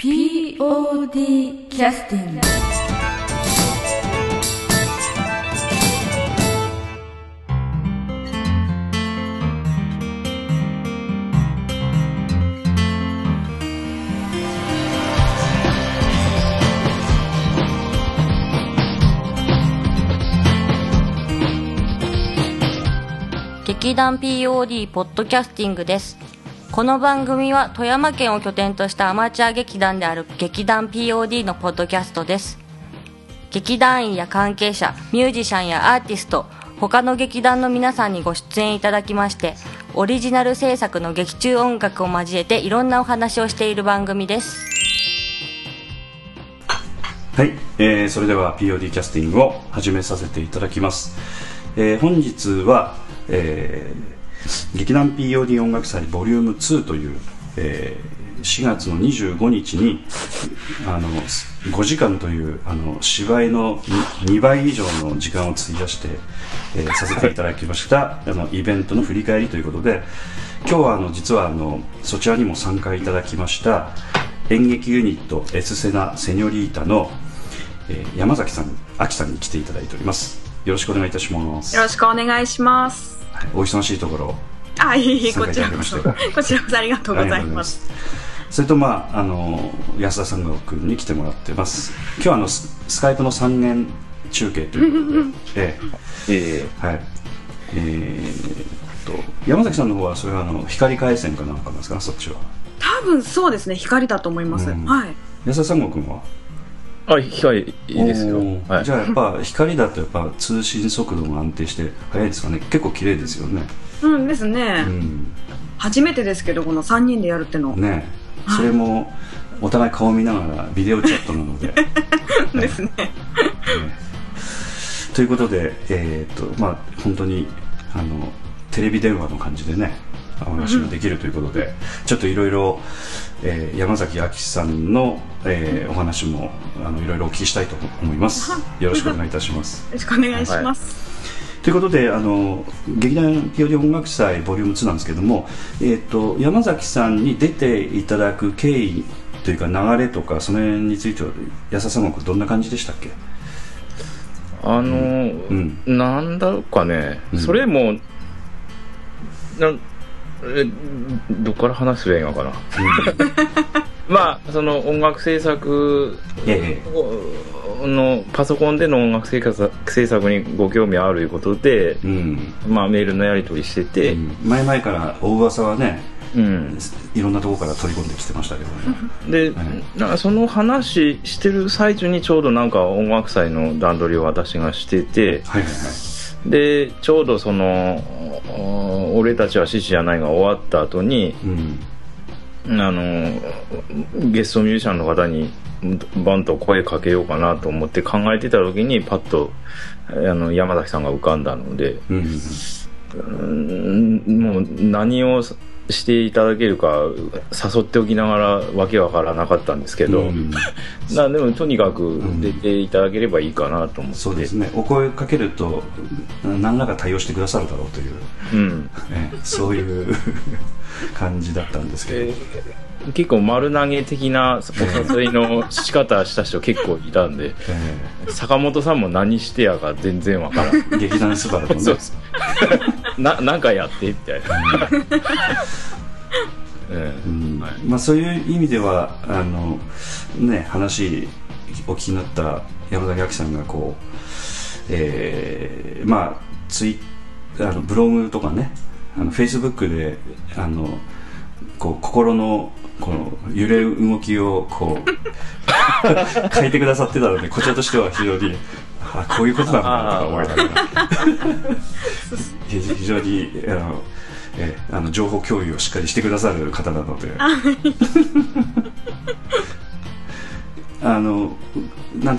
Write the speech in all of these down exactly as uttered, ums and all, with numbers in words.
ピーオーディー キャスティング。劇団 ピーオーディー ポッドキャスティングです。この番組は富山県を拠点としたアマチュア劇団である劇団 ピーオーディー のポッドキャストです。劇団員や関係者、ミュージシャンやアーティスト、他の劇団の皆さんにご出演いただきまして、オリジナル制作の劇中音楽を交えていろんなお話をしている番組です。はい、えー、それでは ピーオーディー キャスティングを始めさせていただきます。えー、本日は、えー劇団 ピーオーディー 音楽祭ボリュームツーという、えー、しがつのにじゅうごにちにあのごじかんというあの芝居のにばい以上の時間を費やして、えー、させていただきました、はい、あのイベントの振り返りということで、今日はあの実はあのそちらにも参加いただきました演劇ユニットエスセナセニョリータの、えー、山崎さん、秋さんに来ていただいております。よろしくお願いいたします。よろしくお願いします。お忙しいところ、あ、いい、こちらこそ、こちらこそありがとうございます。それと、まあ、あの安田三郎君に来てもらってます。今日はあの ス, スカイプのさんげん中継ということでえー、はい、えー、と山崎さんの方はそれはあの光回線かなんかですか、そっちは。多分そうですね、光だと思います、うん、はい。安田三郎君は、あ、光いいですよ、はい、じゃあやっぱ光だとやっぱ通信速度も安定して速いですかね。結構綺麗ですよね。うんですね、うん、初めてですけどこのさんにんでやるってのね、それもお互い顔見ながらビデオチャットなのでですね、ね、ということで、えー、っとまあ本当にあのテレビ電話の感じでねお話もできるということで、うん、ちょっといろいろ山崎亜紀さんの、えーうん、お話もいろいろお聞きしたいと思います。よろしくお願いいたします。よろしくお願いします、はい、ということであの劇団 ピーオーディー 音楽祭ボリュームツーなんですけども、えー、と山崎さんに出ていただく経緯というか流れとかその辺については安田さんはどんな感じでしたっけ。あの、うん、なんだろうかね、うん、それもなえどこから話すべきなのかなまあその音楽制作のパソコンでの音楽制作にご興味あるいうことで、うん、まあメールのやり取りしてて、うん、前々から大噂はね、うん、いろんなところから取り込んできてましたけどねで、はい、なんかその話してる最中にちょうどなんか音楽祭の段取りを私がしてて、はいはいはい、でちょうどその俺たちは獅子じゃないが終わった後に、うん、あのゲストミュージシャンの方にバンと声かけようかなと思って考えてた時にパッとあの山崎さんが浮かんだので、うん、うんもう何をしていただけるか誘っておきながらわけわからなかったんですけど、うん、なでもとにかく出ていただければいいかなと思って、うん、そうですね、お声かけると何らか対応してくださるだろうという、うんね、そういう感じだったんですけど、えー、結構丸投げ的なお誘いの仕方した人結構いたんで、えー、坂本さんも何してやか全然わからん劇団スバルのねそうですな, なんかやってみたいな、うんはい、まあ、そういう意味ではあの、ね、話お聞きになった山崎亜紀さんがこう、えーまあ、ツイあのブログとかね、あの Facebook であのこう心のこの揺れる動きをこう書いてくださってたので、こちらとしては非常にあこういうことなんだとか思いながら非常にあのえあの情報共有をしっかりしてくださる方なのであのなんて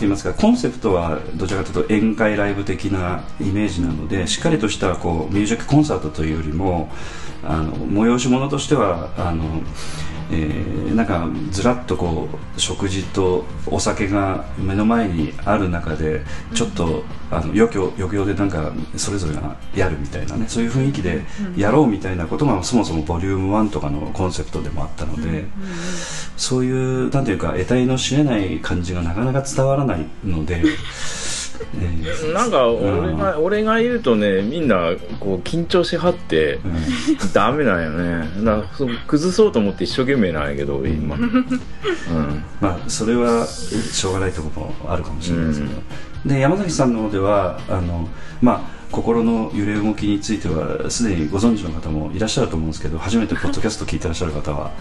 言いますか、コンセプトはどちらかというと宴会ライブ的なイメージなので、しっかりとしたこうミュージックコンサートというよりもあの催し物としてはあのえー、なんかずらっとこう食事とお酒が目の前にある中でちょっとあの余興、余興でなんかそれぞれがやるみたいなね、そういう雰囲気でやろうみたいなことがそもそもボリュームワンとかのコンセプトでもあったので、うんうん、そういうなんていうか得体の知れない感じがなかなか伝わらないのでなんか俺が、うん、俺がいるとね、みんなこう緊張しはって、うん、ダメなんよね。なんか崩そうと思って一生懸命なんやけど今、うんうん、まあそれはしょうがないところもあるかもしれないですけど、うん、で山崎さんの方ではあの、まあ、心の揺れ動きについてはすでにご存知の方もいらっしゃると思うんですけど、初めてポッドキャスト聞いてらっしゃる方は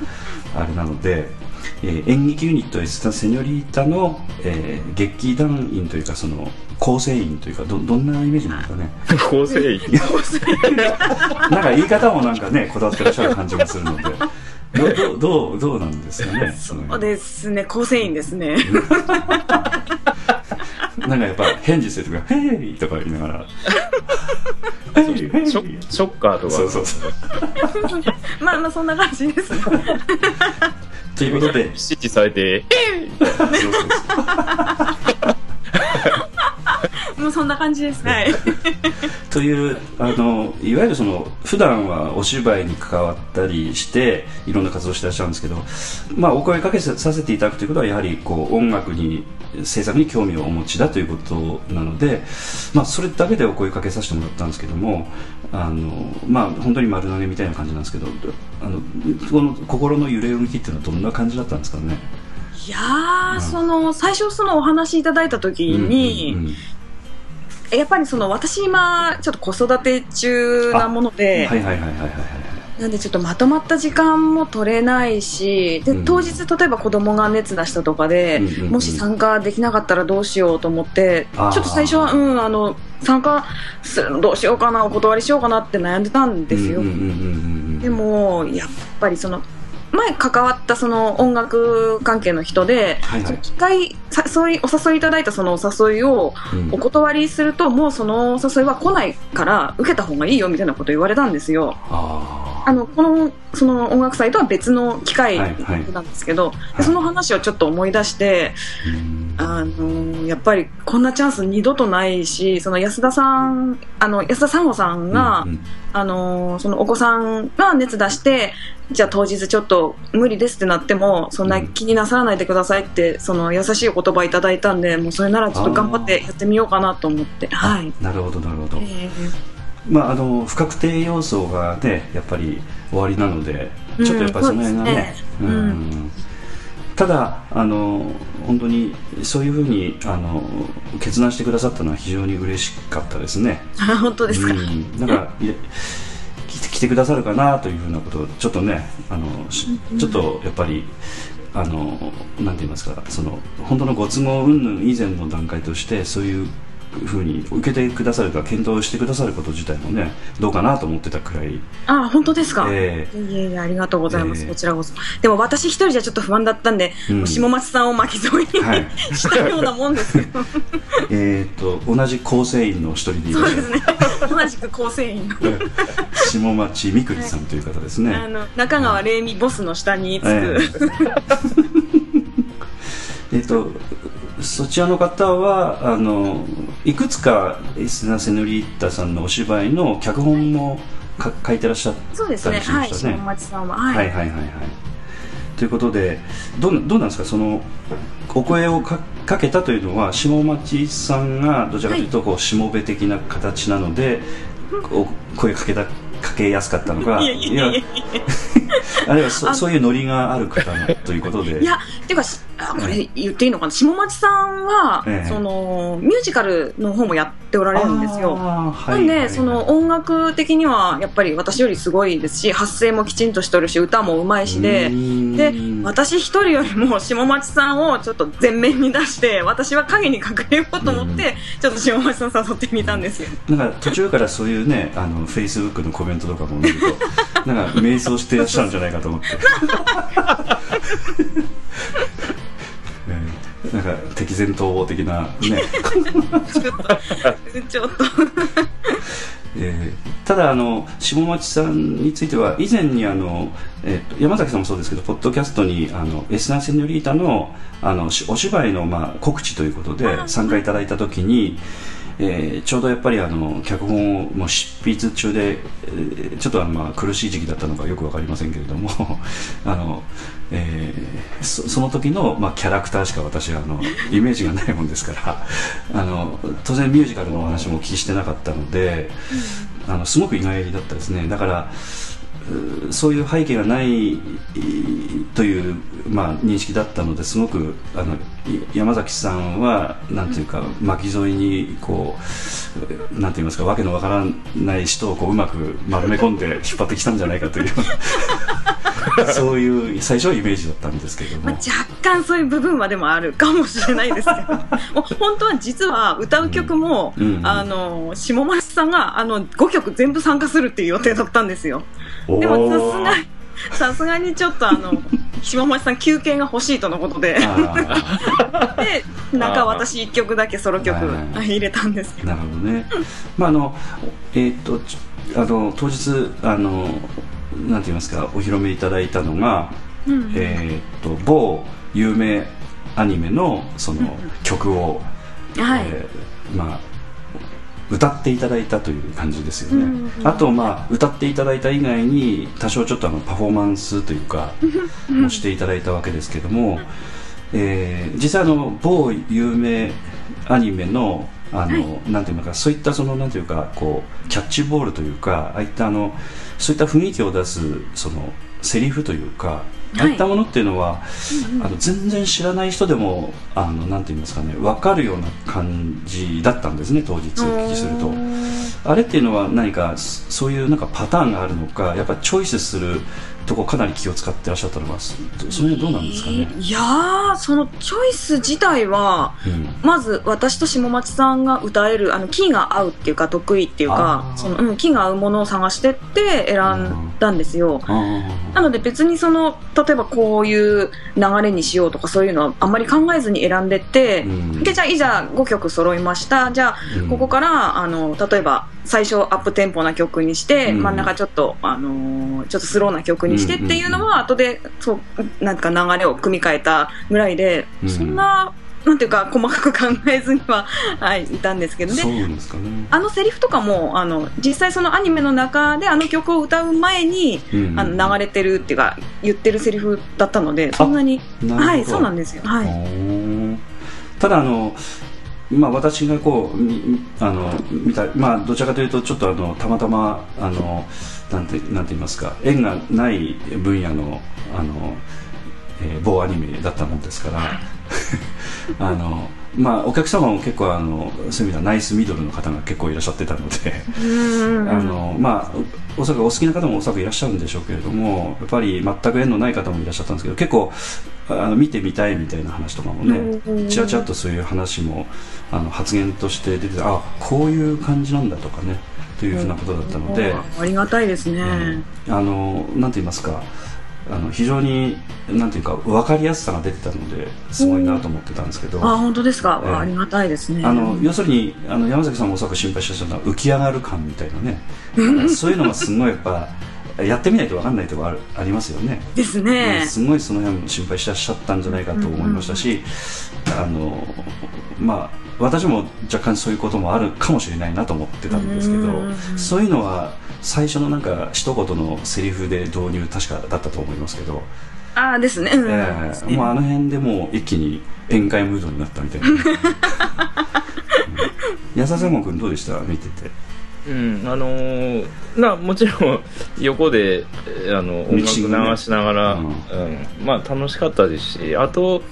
あれなので、えー、演劇ユニットエスタ・セニョリータの、えー、劇団員というかその構成員というか ど, どんなイメージなんですかね。構成員なんか言い方もなんかねこだわってらっしゃる感じがするのでど, ど, ど, うどうなんですかね。そうですね、構成員ですねなんかやっぱ返事するとか「ヘイ!」とか言いながら「ショッカー」とかそうそうそうまあまあそんな感じですねということで指示されて「ヘイ!」そうそうそうもうそんな感じです、はい、というあのいわゆるその普段はお芝居に関わったりしていろんな活動をしてらっしゃるんですけど、まあ、お声かけさせていただくということはやはりこう音楽に制作に興味をお持ちだということなので、まあ、それだけでお声かけさせてもらったんですけども、あの、まあ、本当に丸投げみたいな感じなんですけど、あのこの心の揺れ動きっていうのはどんな感じだったんですかね。いやー、うん、その最初そのお話いただいた時に、うんうんうん、やっぱりその私今ちょっと子育て中なもので、なんでちょっとまとまった時間も取れないし、で当日例えば子供が熱出したとかで、うんうんうん、もし参加できなかったらどうしようと思って、ちょっと最初は、うん、あの参加するのどうしようかな、お断りしようかなって悩んでたんですよ。でもやっぱりその前関わったその音楽関係の人で、はいはい、一回誘いお誘いいただいたそのお誘いをお断りすると、うん、もうそのお誘いは来ないから受けた方がいいよみたいなこと言われたんですよ。ああのこのその音楽祭とは別の機会なんですけど、はいはい、その話をちょっと思い出して、はい、あのやっぱりこんなチャンス二度とないし、その安田さんあの安田さんごさんが、うんうん、あのそのお子さんが熱出してじゃあ当日ちょっと無理ですってなってもそんな気になさらないでくださいってその優しいお言葉いただいたんで、もうそれならちょっと頑張ってやってみようかなと思って、はい、なるほどなるほど、えーまあ、あの不確定要素がねやっぱり終わりなので、うん、ちょっとやっぱりその辺がね、うんうん、ただあの本当にそういうふうにあの決断してくださったのは非常に嬉しかったですね。本当ですか。うん、なんか来てくださるかなというふうなことをちょっとねあの、うん、ちょっとやっぱりあのなんて言いますか、その本当のご都合云々以前の段階としてそういうふうに受けてくださるか検討してくださること自体もねどうかなと思ってたくらい。ああ本当ですか、えー、いやいやありがとうございます、えー、こちらこそ。でも私一人じゃちょっと不安だったんで、うん、下町さんを巻き添えに、はい、したようなもんですけどえっと同じ構成員の一人でいらっしゃる。そうですね同じく構成員の下町みくりさんという方ですね、はい、あの中川玲美ボスの下につく、えー、えっとそちらの方はあのいくつかエスナ・セニョリータさんのお芝居の脚本もか書いてらっしゃったりしましたね。そうですね、はい、下町さんは、はい、はいはいはいはい。ということでどう、どうなんですか、そのお声を か, かけたというのは下町さんがどちらかというとこう下辺的な形なので、はい、声かけたかけやすかったのか、いやいやいやいやあるいは そ, そういうノリがある方ということでいやてかこれ言っていいのかな、下町さんは、ええ、そのミュージカルの方もやっておられるんですよ。なんで、はいはい、その音楽的にはやっぱり私よりすごいですし、発声もきちんとしてるし歌もうまいし で, で私一人よりも下町さんをちょっと前面に出して私は影に隠れようと思ってちょっと下町さん誘ってみたんですよ。なんか途中からそういうねあの Facebook のコメントとかも見るとなんか迷走してらっしゃるんじゃないかと思ってなんか敵前逃亡的なねちょっとちょっとえー、ただあの下町さんについては以前にあの、えー、と山崎さんもそうですけどポッドキャストにあのエスナ・セニョリータ の, あのお芝居の、まあ、告知ということで参加いただいた時に、えー、ちょうどやっぱりあの脚本をもう執筆中で、えー、ちょっとあの、まあ、苦しい時期だったのかよく分かりませんけれどもあの、えー、そ, その時の、まあ、キャラクターしか私はあのイメージがないもんですからあの当然ミュージカルのお話もお聞きしてなかったのであのすごく意外だったですね。だからそういう背景がないという、まあ、認識だったのですごくあの山崎さんはなんていうか巻き添えにこうなんて言いますかわけのわからない人をこううまく丸め込んで引っ張ってきたんじゃないかというそういう最初はイメージだったんですけども、まあ、若干そういう部分はでもあるかもしれないですけどもう本当は実は歌う曲も、うんうんうん、あの下町さんがあのごきょく全部参加するっていう予定だったんですよ。でもさすがにさすがにちょっとあの下町さん休憩が欲しいとのことででなんか私いっきょくだけソロ曲入れたんですけど。なるほどね。まああのえー、っとあの当日あのなんて言いますかお披露目いただいたのが、うんえー、と某有名アニメのその曲を、うんはいえーまあ、歌っていただいたという感じですよね、うんうん、あと、まあ、歌っていただいた以外に多少ちょっとあのパフォーマンスというかもしていただいたわけですけども、えー、実際あの某有名アニメのあのなんていうかそういったそのなんていうかこうキャッチボールというかああいったあのそういった雰囲気を出すそのセリフというかああいったものっていうのは、はいうんうん、あの全然知らない人でもあのなんていうんですかね分かるような感じだったんですね当日お聞きすると。あれっていうのは何かそういうなんかパターンがあるのかやっぱチョイスするとこかなり気を使ってらっしゃったのはその辺どうなんですかね。いやそのチョイス自体は、うん、まず私と下町さんが歌えるあのキーが合うっていうか得意っていうかその、うん、キーが合うものを探してって選んだんですよ、うん、なので別にその例えばこういう流れにしようとかそういうのはあんまり考えずに選んでって、うん、でじゃあいざごきょく揃いましたじゃあ、うん、ここからあの例えば最初アップテンポな曲にして、うん、真ん中ちょっと、あのー、ちょっとスローな曲にしてっていうのは後でそうなんか流れを組み替えたぐらいで、うん、そんななんていうか細かく考えずには、はい、いたんですけどね。そうなんですかね。あのセリフとかもあの実際そのアニメの中であの曲を歌う前に、うん、あの流れてるっていうか言ってるセリフだったのでそんなにはいそうなんですよ、はい、ただあのまあ、私がこうあの見た、まあ、どちらかというとちょっとあのたまたまあのなんてなんて言いますか縁がない分野のあの、えー、某アニメだったもんですからあの、まあ、お客様も結構あのそういう意味ではナイスミドルの方が結構いらっしゃってたのであの、まあ、おそらくお好きな方もおそらくいらっしゃるんでしょうけれどもやっぱり全く縁のない方もいらっしゃったんですけど結構あの見てみたいみたいな話とかもねちらちらっとそういう話もあの発言として出てあこういう感じなんだとかねというふうなことだったのでありがたいですね、うん、あのなんて言いますかあの非常になんていうか分かりやすさが出てたのですごいなと思ってたんですけど、うん、あ本当ですか、えー、ありがたいですね。あの要するにあの山崎さんもおそらく心配してたのは浮き上がる感みたいなねそういうのがすごいやっぱやってみないと分かんないところ あ, るありますよね。ですね。すごいその辺も心配してらっしゃったんじゃないかと思いましたし、うんうん、あのまあ私も若干そういうこともあるかもしれないなと思ってたんですけど、うんうん、そういうのは最初のなんか一言のセリフで導入確かだったと思いますけど。ああですね。えー、もうあの辺でもう一気に宴会ムードになったみたいな。安田専門君どうでした見てて。うんあのー、なもちろん横であの音楽流しながら、うんうんまあ、楽しかったですしあと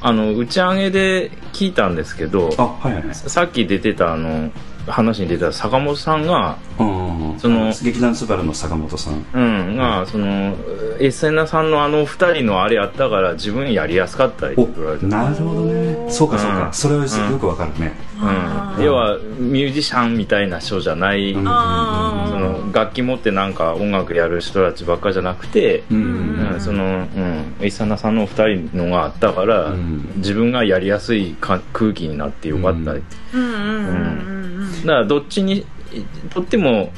あの打ち上げで聞いたんですけどあ、はいはい、さっき出てたあの話に出た坂本さんが、うんうん、その劇団昴の坂本さん、うん、がそのエスナさんのあのふたりのあれやったから自分やりやすかったって言われて。なるほどね。そうかそうか、うん、それはよくわかるね、うんうん、要はミュージシャンみたいな人じゃない、うん、その楽器持ってなんか音楽やる人たちばっかじゃなくて、うんうん、そのエスナさんのふたりのがあったから、うん、自分がやりやすい空気になってよかったって、うんうんうんうん、だからどっちにとっても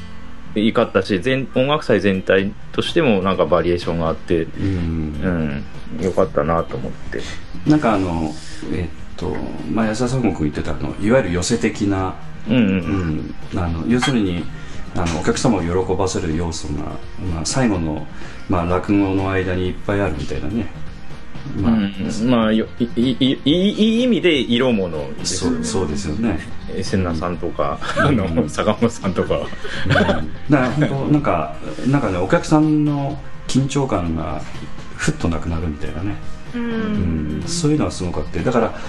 良かったし、全音楽祭全体としてもなんかバリエーションがあって、うんうん、よかったなと思って、なんかあの、えっとまあ、安田さんも言ってたあのいわゆる寄せ的な、うんうんうん、あの要するにあのお客様を喜ばせる要素が、まあ、最後の、まあ、落語の間にいっぱいあるみたいなね、まあ、うんまあ、い, い, い, いい意味で色物ですよね。そう、そうですよね。千奈さんとか、うん、あの坂本さんとか、うん、だから本当なんかなんかねお客さんの緊張感がふっとなくなるみたいなね、うん、うん、そういうのはすごかって、だから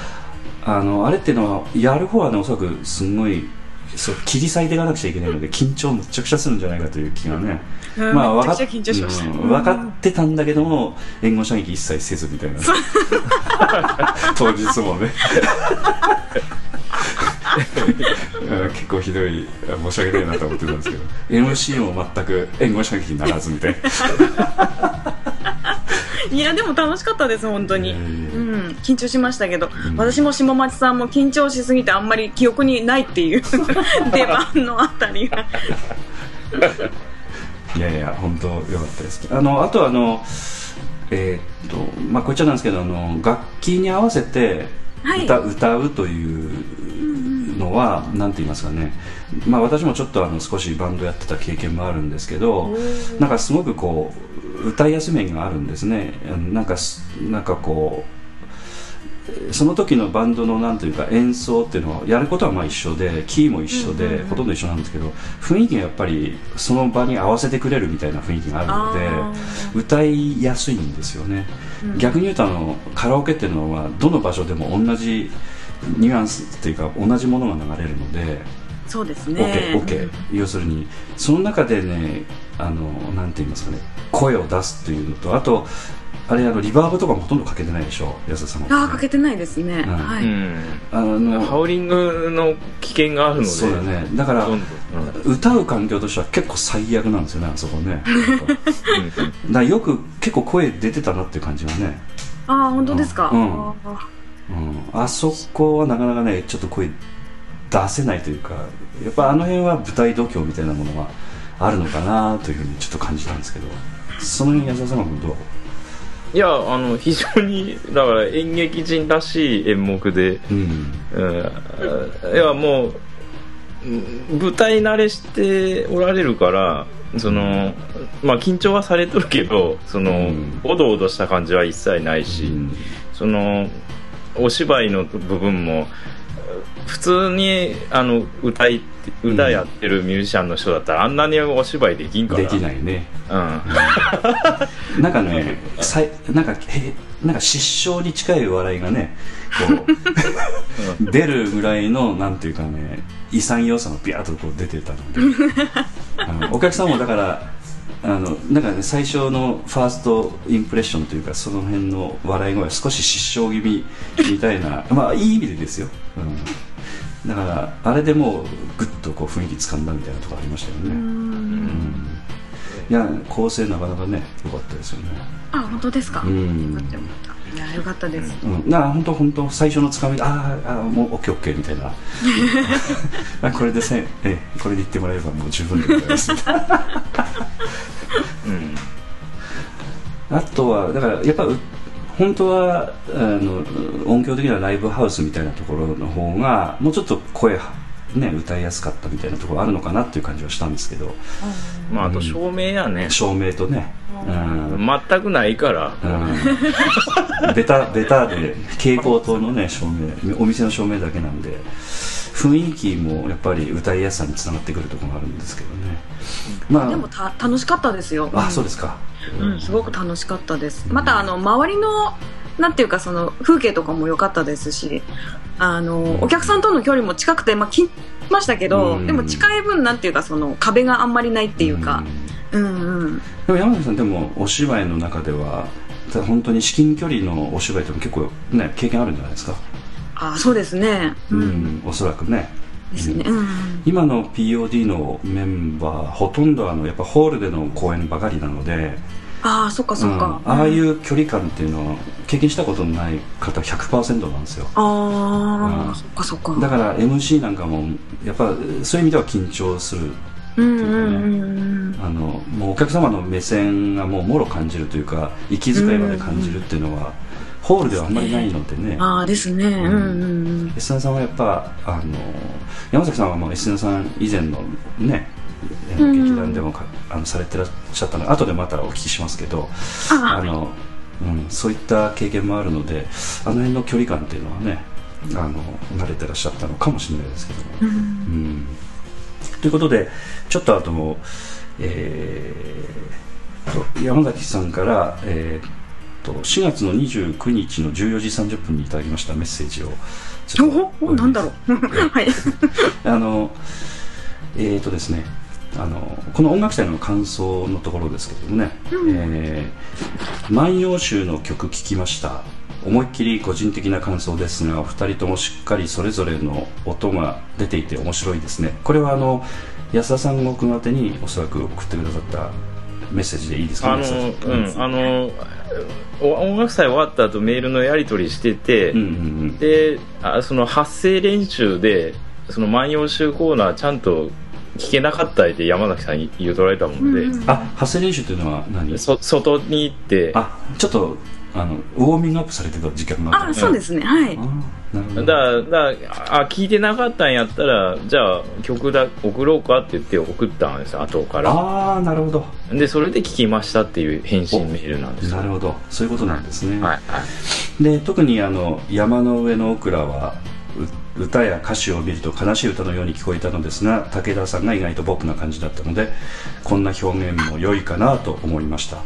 あのあれっていうのはやる方はねおそらくすごいそう切り裂いていかなくちゃいけないので緊張むっちゃくちゃするんじゃないかという気がね、うん、まあ分かっ、めっちゃ緊張しました、うん、分かってたんだけども援護射撃一切せずみたいな当日もね結構ひどい申し訳ないなと思ってたんですけどエムシー も全く援護射撃にならずみたいないやでも楽しかったです本当に、えーうん、緊張しましたけど、うん、私も下町さんも緊張しすぎてあんまり記憶にないっていう出番のあたりがいやいや本当良かったです。あのあとあのえー、っとまあこっちなんですけどあの楽器に合わせて 歌,、はい、歌うというのはなんて言いますかね、まあ私もちょっとあの少しバンドやってた経験もあるんですけど、なんかすごくこう歌いやすい面があるんですね。なんか、なんかこうその時のバンドのなんというか演奏っていうのはやることはまあ一緒でキーも一緒で、うんうんうん、ほとんど一緒なんですけど雰囲気がやっぱりその場に合わせてくれるみたいな雰囲気があるので歌いやすいんですよね、うん、逆に言うとあのカラオケっていうのはどの場所でも同じニュアンスっていうか同じものが流れるのでそうですね OK、OK、要するにその中でねあのなんて言いますかね声を出すというのとあとあれあのリバーブとかもほとんどかけてないでしょ安田さんも、ね、あかけてないですね、うんはいうん、あのハウリングの危険があるのでそうだねだから、うん、歌う環境としては結構最悪なんですよねあそこねだからよく結構声出てたなっていう感じがねああ本当ですか、うんうんうん、あそこはなかなかねちょっと声出せないというかやっぱあの辺は舞台度胸みたいなものがあるのかなというふうにちょっと感じたんですけどその辺安田さんはどう？いやあの非常にだから演劇人らしい演目で、うんうん、いやもう舞台慣れしておられるからその、まあ、緊張はされとるけどその、うん、おどおどした感じは一切ないし、うん、そのお芝居の部分も普通にあの 歌, い歌やってるミュージシャンの人だったら、うん、あんなにお芝居できんからできないね、うん、なんかねさなんかなんか失笑に近い笑いがねこう出るぐらいのなんていうかね潔さがビャーッとこう出てたのであのお客さんもだからあのなんかね最初のファーストインプレッションというかその辺の笑い声は少し失笑気味みたいなまあいい意味でですよ、うんだからあれでもうグッとこう雰囲気掴んだみたいなところありましたよね。うんうんいや構成なかなかね良かったですよね。あ本当ですか。うんよかったよかった。いや良かったです。うんな本当本当最初のつかみああもうオッケーオッケーみたいなこれでせえこれで言ってもらえればもう十分でございます。うんあとはだからやっぱ本当はあの音響的なライブハウスみたいなところの方がもうちょっと声、ね、歌いやすかったみたいなところあるのかなっていう感じはしたんですけど、うんまあ、あと照明やね照明とね、うんうん、全くないから、うん、ベタベタで蛍光灯の、ね、照明お店の照明だけなんで雰囲気もやっぱり歌いやすさにつながってくるところがあるんですけどね、まあ、でもた楽しかったですよ。あ、そうですか、うんうん、すごく楽しかったです、うん、またあの周りのなんていうかその風景とかも良かったですしあの、うん、お客さんとの距離も近くて、まあ、近ましたけど、うん、でも近い分なんていうかその壁があんまりないっていうか、うんうんうん、でも山崎さんでもお芝居の中では本当に至近距離のお芝居とか結構、ね、経験あるんじゃないですか。あそうですね、うんうん、おそらくねですね、うん、今の ピーオーディー のメンバーほとんどあのやっぱホールでの公演ばかりなのでああ、そっかそっか、うん、ああいう距離感っていうのは経験したことのない方 ひゃくパーセント なんですよ。ああ、うん、そっかそっか。だから エムシー なんかもやっぱそういう意味では緊張するっていうかね、あのもうお客様の目線がもうもろ感じるというか、息遣いまで感じるっていうのは、うんうん、ホールではあんまりないのでね。ああですね、うんうんうん。エスナさんはやっぱあの山崎さんはもうエスナさん以前のね、うん、劇団でもかあのされてらっしゃったので、後でまたお聞きしますけど、ああの、うん、そういった経験もあるので、あの辺の距離感っていうのはね、あの慣れてらっしゃったのかもしれないですけども、うんうん、ということでちょっとあとも、えー、山崎さんから、えー、としがつのにじゅうくにちのじゅうよじさんじゅっぷんにいただきましたメッセージをちょっとお、なんだろうはいあのえーとですね、あのこの音楽祭の感想のところですけどもね、うん、えー、万葉集の曲聴きました。思いっきり個人的な感想ですが、お二人ともしっかりそれぞれの音が出ていて面白いですね。これはあの安田さんの君宛てにおそらく送ってくださったメッセージでいいですかね。あの、うん、あの音楽祭終わった後メールのやり取りしてて、うんうんうん、であその発声練習でその万葉集コーナーちゃんと聞けなかったって山崎さんに言うとられたもんで、うん、あ発声練習というのは何、そ外に行って、あちょっとあのウォーミングアップされてた時間があった、ね、あそうですね、はい、だから聞いてなかったんやったらじゃあ曲だ送ろうかって言って送ったんです、後から。ああなるほど。でそれで聞きましたっていう返信メールなんです。なるほど、そういうことなんですね、はいはい、で特にあの山の上のオクラは歌や歌詞を見ると悲しい歌のように聞こえたのですが、武田さんが意外とポップな感じだったのでこんな表現も良いかなと思いました。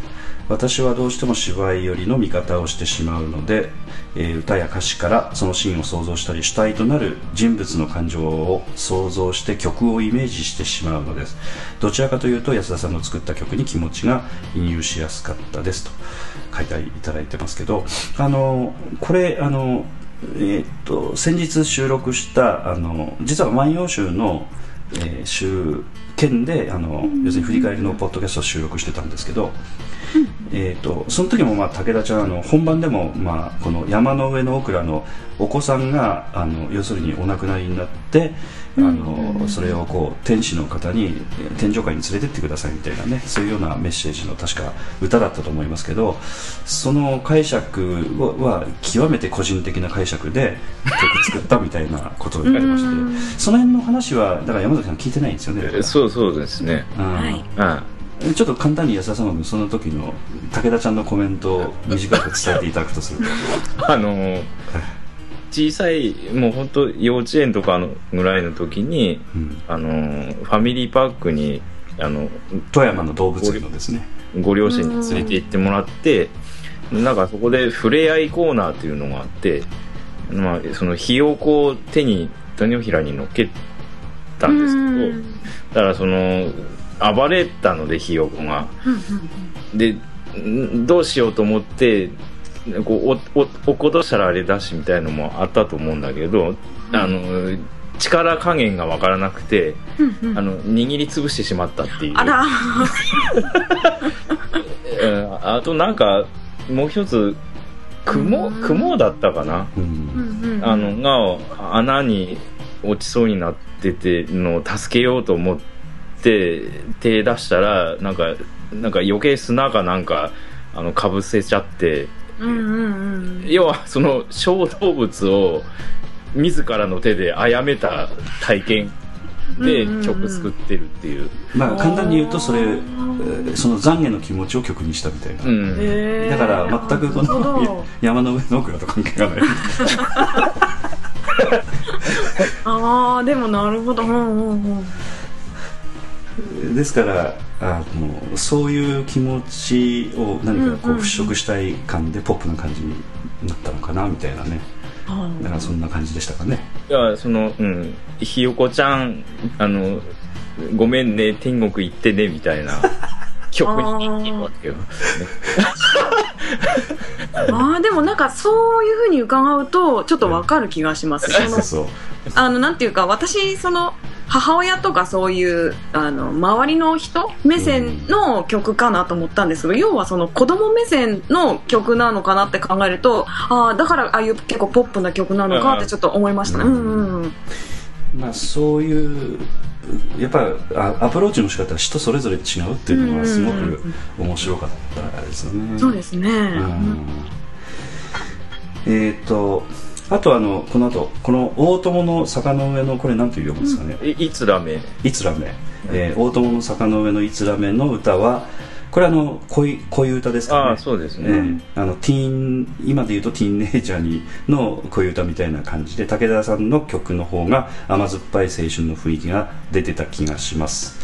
私はどうしても芝居寄りの見方をしてしまうので、えー、歌や歌詞からそのシーンを想像したり、主体となる人物の感情を想像して曲をイメージしてしまうのです。どちらかというと安田さんの作った曲に気持ちが移入しやすかったですと書いていただいてますけど、あのこれあのえー、と先日収録したあの実は万葉集の、えー、集編であの、うん、要するに振り返りのポッドキャストを収録してたんですけど、うんえー、とその時も、まあ、武田ちゃんあの本番でも、まあ、この山の上のオクラのお子さんがあの要するにお亡くなりになって、うん、あのそれをこう天使の方に天上界に連れてってくださいみたいなね、そういうようなメッセージの確か歌だったと思いますけど、その解釈は極めて個人的な解釈で曲作ったみたいなことを言ってましてその辺の話はだから山崎さん聞いてないんですよね。そうそうですね、はい、ちょっと簡単に安田さんのその時の武田ちゃんのコメントを短く伝えていただくとするとあのー小さいもう本当幼稚園とかのぐらいの時に、うん、あのファミリーパークにあの富山の動物園のですねご両親に連れて行ってもらって、なんかそこで触れ合いコーナーっていうのがあって、まあ、そのひよこを手に手のひらに乗っけたんですけど、だからその暴れたのでひよこがでどうしようと思ってこうお落っことしたらあれだしみたいなのもあったと思うんだけど、うん、あの力加減が分からなくて、うんうん、あの握りつぶしてしまったっていうあらあとなんかもう一つ雲、うん、雲だったかな、うん、あのが穴に落ちそうになっててのを助けようと思って手出したらなんか、なんか余計砂かなんかあのかぶせちゃって、うんうんうん、要はその小動物を自らの手で殺めた体験で曲作ってるっていう、うんうんうん、まあ簡単に言うとそれその懺悔の気持ちを曲にしたみたいな、うん、だから全くこの山の上の奥らと関係がないああでもなるほど、うんうんうん、ですからあのそういう気持ちを何かこう払拭したい感でポップな感じになったのかなみたいなね、だからそんな感じでしたかね。いやその、うん、ひよこちゃんあのごめんね天国行ってねみたいな曲になってるわけよまあでもなんかそういう風に伺うとちょっとわかる気がします。そうそうそう、あのなんていうか私その母親とかそういうあの周りの人目線の曲かなと思ったんですけど、うん、要はその子供目線の曲なのかなって考えると、ああだからああいう結構ポップな曲なのかってちょっと思いましたね。うんうんうん、まあそういうやっぱアプローチの仕方は人それぞれ違うっていうのがすごく面白かったですよね。うんうんうん、そうですね。うん、えっとあとあのこの後この大友の坂の上のこれなんて読むんですかね。いつらめいつらめ、えー、大友の坂の上のいつらめの歌はこれあの恋恋歌ですかね。ああそうですね。えー、あのティーン今でいうとティーンネイジャーにの恋歌みたいな感じで武田さんの曲の方が甘酸っぱい青春の雰囲気が出てた気がします。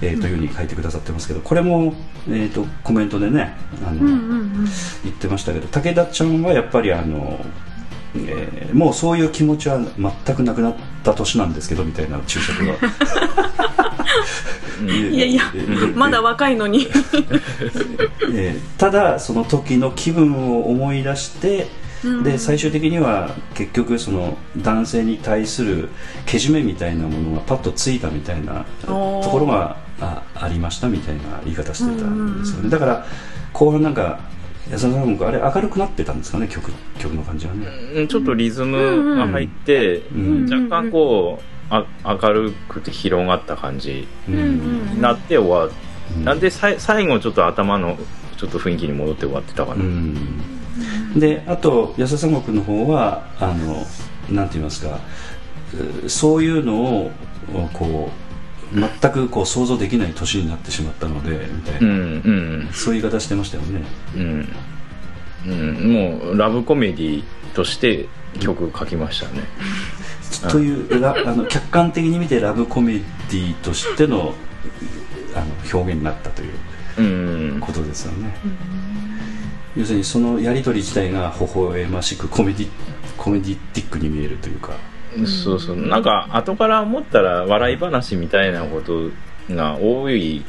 えー、というふうに書いてくださってますけど、これも、えー、とコメントでねあの、うんうんうん、言ってましたけど、武田ちゃんはやっぱりあの。えー、もうそういう気持ちは全くなくなった年なんですけどみたいな注釈がいやいやまだ若いのに、えー、ただその時の気分を思い出して、うん、で最終的には結局その男性に対するけじめみたいなものがパッとついたみたいなところが あ, ありましたみたいな言い方してたんですよね。うんうん、だから後半なんか安田さんあれ明るくなってたんですかね、 曲, 曲の感じはねちょっとリズムが入って、うんうん、若干こうあ明るくて広がった感じになって終わる、うん、なんでさ最後ちょっと頭のちょっと雰囲気に戻って終わってたかな、うん、であと安田三国の方はあのなんて言いますかそういうのをこう全くこう想像できない年になってしまったのでみたいな、うんうん、そういう言い方してましたよね。うんうん、もうラブコメディとして曲書きましたねというあの客観的に見てラブコメディとしての、 あの表現になったということですよね。うんうん、要するにそのやり取り自体が微笑ましくコメディ、コメディティックに見えるというか、そうそうなんか後から思ったら笑い話みたいなことが多い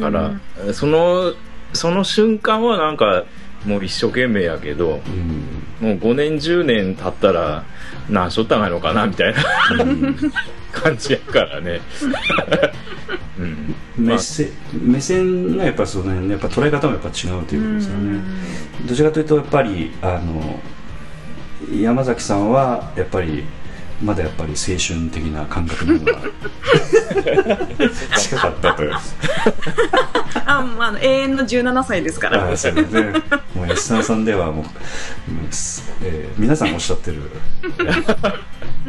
から、うん、そのその瞬間はなんかもう一生懸命やけど、うん、もうごねんじゅうねん経ったら何しょったんやろかなみたいな、うん、感じやからね、うんまあ、目線がやっぱりそうねやっぱ捉え方もやっぱ違うということですよね。うん、どちらかというとやっぱりあの山崎さんはやっぱりまだやっぱり青春的な感覚の方が近かったとあもうあの永遠のじゅうななさいですからあそう、ね、もう安田さんではもう、えー、皆さんおっしゃってる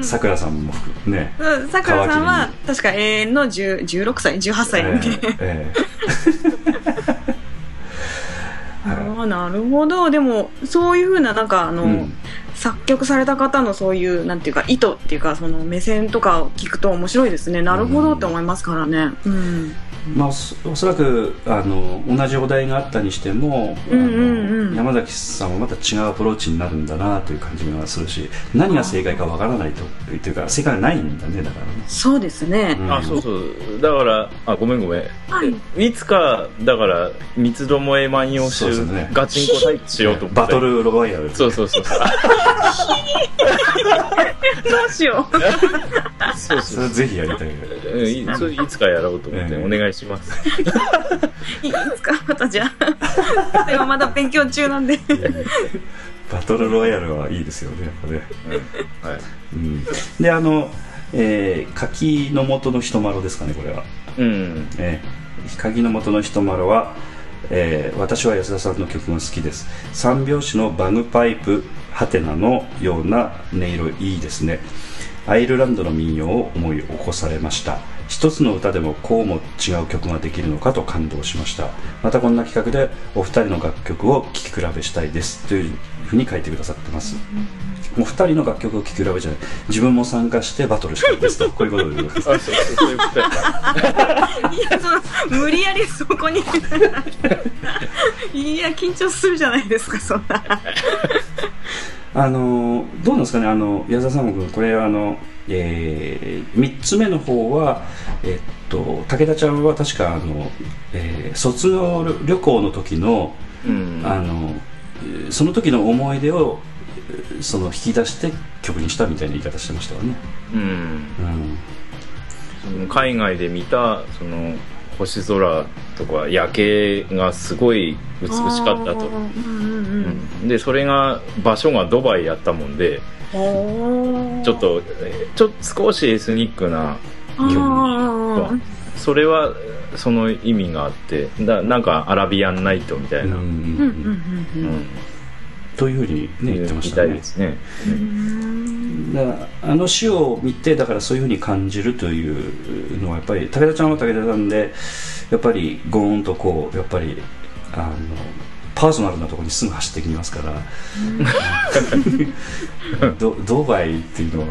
さくらさんもねさくらさんは確か永遠のじゅうろくさいじゅうはっさいみたいな、えーえーあなるほど。でもそういうふうななんかあの、うん、作曲された方のそういうなんていうか意図っていうかその目線とかを聞くと面白いですね。なるほどって思いますからね。うんうんまあ、おそらくあの同じお題があったにしても、うんうんうん、山崎さんはまた違うアプローチになるんだなという感じがするし何が正解かわからない と, というか正解はないんだねだから、ね、そうですね、うん、あそうそうだからあごめんごめん、はい、いつかだから三つどもえ万葉集、ね、ガチンコタイプしようと思ってバトルロワイヤルそうそうそうどうしようそうそうそうそれぜひやりたい、うん、い, それいつかやろうと思って、えー、お願いしますいつかまたじゃあでもまだ勉強中なんでバトルロイヤルはいいですよねやっぱね、はいうん、であの、えー、柿の元のひとまろですかねこれは、うんえー、柿の元のひとまろは、えー、私は安田さんの曲が好きです。三拍子のバグパイプハテナのような音色いいですね。アイルランドの民謡を思い起こされました。一つの歌でもこうも違う曲ができるのかと感動しました。またこんな企画でお二人の楽曲を聴き比べしたいですというふうに書いてくださってます。お二人の楽曲を聴き比べじゃない自分も参加してバトルしたいですとこういうことでございます。いやその無理やりそこにいや緊張するじゃないですかそんなあのどうなんですかねあの矢沢さんもこれあの、えー、みっつめの方は、えっと、武田ちゃんは確かあの、えー、卒業旅行の時の、うん、あのその時の思い出をその引き出して曲にしたみたいな言い方してましたよね。うん、うん、その海外で見たその星空とか夜景がすごい美しかったと、うんうんうん、でそれが場所がドバイやったもんで、ちょっとちょっと少しエスニックな曲と、それはその意味があって、だなんかアラビアンナイトみたいな、うんうんうん、というふうに、ね、言ってましたね。みたいですね。だあの詩を見て、だからそういうふうに感じるというのはやっぱり武田ちゃんは武田さんで、やっぱりゴーンとこうやっぱりあのパーソナルなところにすぐ走ってきますからド, ドバイっていうのは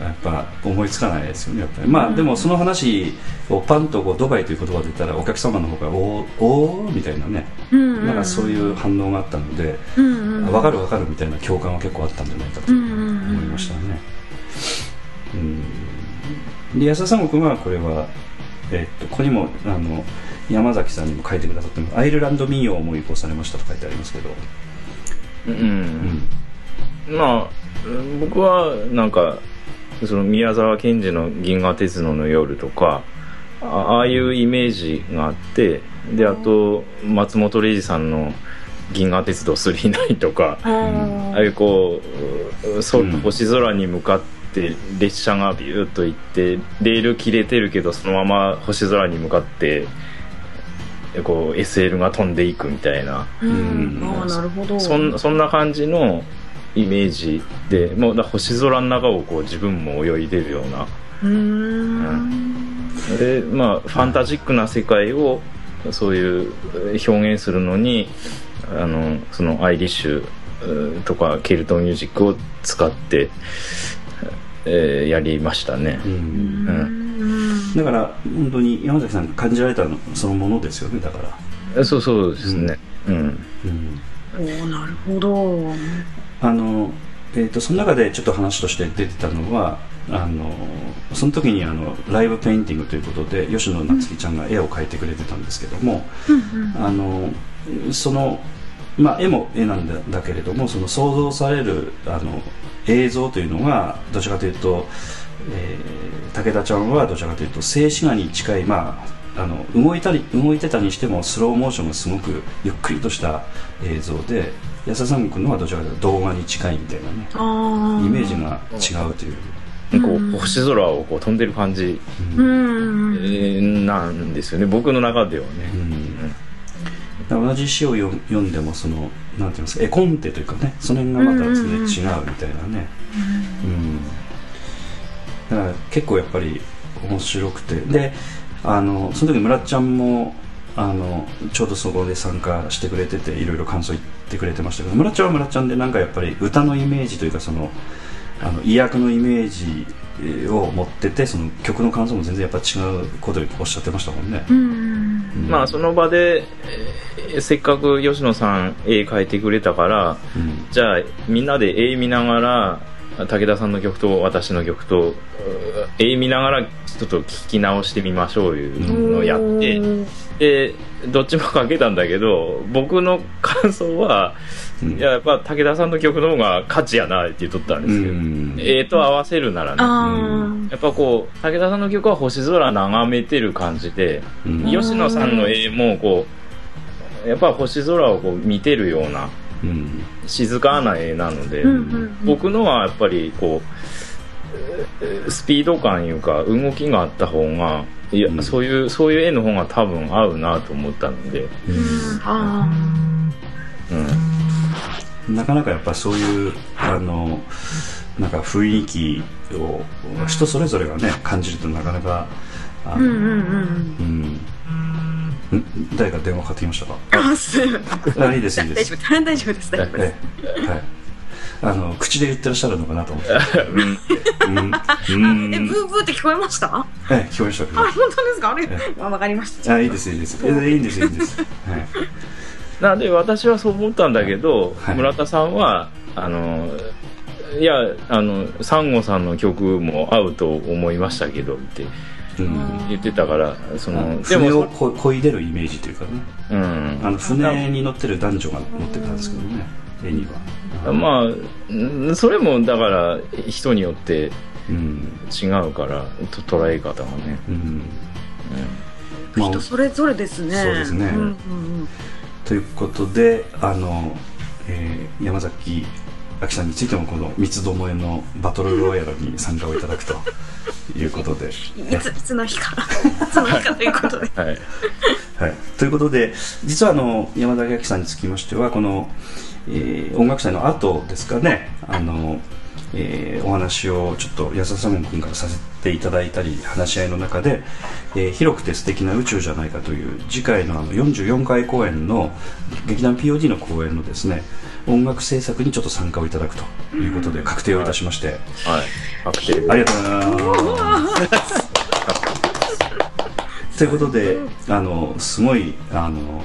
やっぱ思いつかないですよね、やっぱり。まあでもその話をパンとこうドバイという言葉で言ったら、お客様の方がおーおーみたいなね、うんうんうん、なんかそういう反応があったので、うんうんうん、分かる分かるみたいな共感は結構あったんじゃないかと思いましたね、うんうんうん、で安田さん君はこれは、えー、っとここにもあの山崎さんにも書いてくださっても、アイルランド民謡をもう移行されましたと書いてありますけど、うんうん、まあ僕はなんかその宮沢賢治の銀河鉄道の夜とか、ああいうイメージがあって、であと松本零士さんの銀河鉄道スリーナインとか、ああいうこう星空に向かって列車がビューッと行って、レール切れてるけどそのまま星空に向かってこう エスエル が飛んでいくみたいな、うん、ああなるほど、そん、そんな感じのイメージで、もうだ星空の中をこう自分も泳いでるような、うーん、うん、でまあファンタジックな世界をそういう表現するのに、あのそのアイリッシュとかケルトミュージックを使って、えー、やりましたね。うん、うん、だから本当に山崎さんが感じられたのそのものですよね、だから。そうそうですね。うん。うんうん、おおなるほど。あのえー、とその中でちょっと話として出てたのは、あのその時にあのライブペインティングということで吉野夏樹ちゃんが絵を描いてくれてたんですけども、うんうん、あのその、まあ、絵も絵なんだ、だけれども、その想像されるあの映像というのがどちらかというと、えー、武田ちゃんはどちらかというと静止画に近い、まああの 動いたり動いてたにしてもスローモーションがすごくゆっくりとした映像で、安田さん君のはどちらかというと動画に近いみたいなね、あイメージが違うという、うん、こう星空をこう飛んでる感じ、うんえー、なんですよね、僕の中ではね、うんうん、同じ詩を読んでもそのなんていうんですか、絵コンテというかね、その辺がまた全然違うみたいなね、うんうん、だから結構やっぱり面白くて、であのその時村ちゃんもあのちょうどそこで参加してくれてて、いろいろ感想言ってくれてましたけど、村ちゃんは村ちゃんでなんかやっぱり歌のイメージというか、そのあの意訳のイメージを持ってて、その曲の感想も全然やっぱ違うことをおっしゃってましたもんね。うん、うん、まあその場で、えー、せっかく吉野さん絵描いてくれたから、うん、じゃあみんなで絵見ながら武田さんの曲と私の曲と絵見ながらちょっと聞き直してみましょういうのをやって、でどっちもかけたんだけど、僕の感想は、うん、いややっぱ武田さんの曲の方が価値やなって言っとったんですけど、うん、絵と合わせるならね、やっぱこう武田さんの曲は星空眺めてる感じで、うん、吉野さんの絵もこうやっぱ星空をこう見てるような。うん、静かな絵なので、うんうんうん、僕のはやっぱりこうスピード感いうか動きがあった方が、いや、うん、そういうそういう絵の方が多分合うなと思ったので、うんあうん、なかなかやっぱそういうあのなんか雰囲気を人それぞれがね感じるとなかなかあの、うんうんうんうん誰か電話かかってきましたか？あ、すいません。いいですいいです。大丈夫です。大丈夫です。はい。あの口で言ってらっしゃるのかなと思って。うんうん、えブーブーって聞こえました？はい聞こえました。あ本当ですか？あれ、はい、あわかりました。あいいですいいです。えいいんですいいんです。はい。なので私はそう思ったんだけど、はい、村田さんはあのいやあのサンゴさんの曲も合うと思いましたけどって。うん、言ってたから、その船をこいでるイメージというかね、うん、あの船に乗ってる男女が乗ってたんですけどね、絵にはまあそれもだから人によってうん、違うから捉え方がね、うんうんまあ、人それぞれですね。そうですね、うんうんうん、ということであの、えー、山崎あきさんについてもこの三つどもえのバトルロイヤルに参加をいただくということでいついつの日かいつの日かということではい、はい、ということで実はあの山崎あきさんにつきましてはこの、えー、音楽祭の後ですかねあの、えー、お話をちょっと安田さん君からさせていただいたり話し合いの中で、えー、広くて素敵な宇宙じゃないかという次回 の, あのよんじゅうよんかい公演の劇団 ピーオーディー の公演のですね音楽制作にちょっと参加をいただくということで確定をいたしまして、はい確定ありがとうございますということであのすごいあの、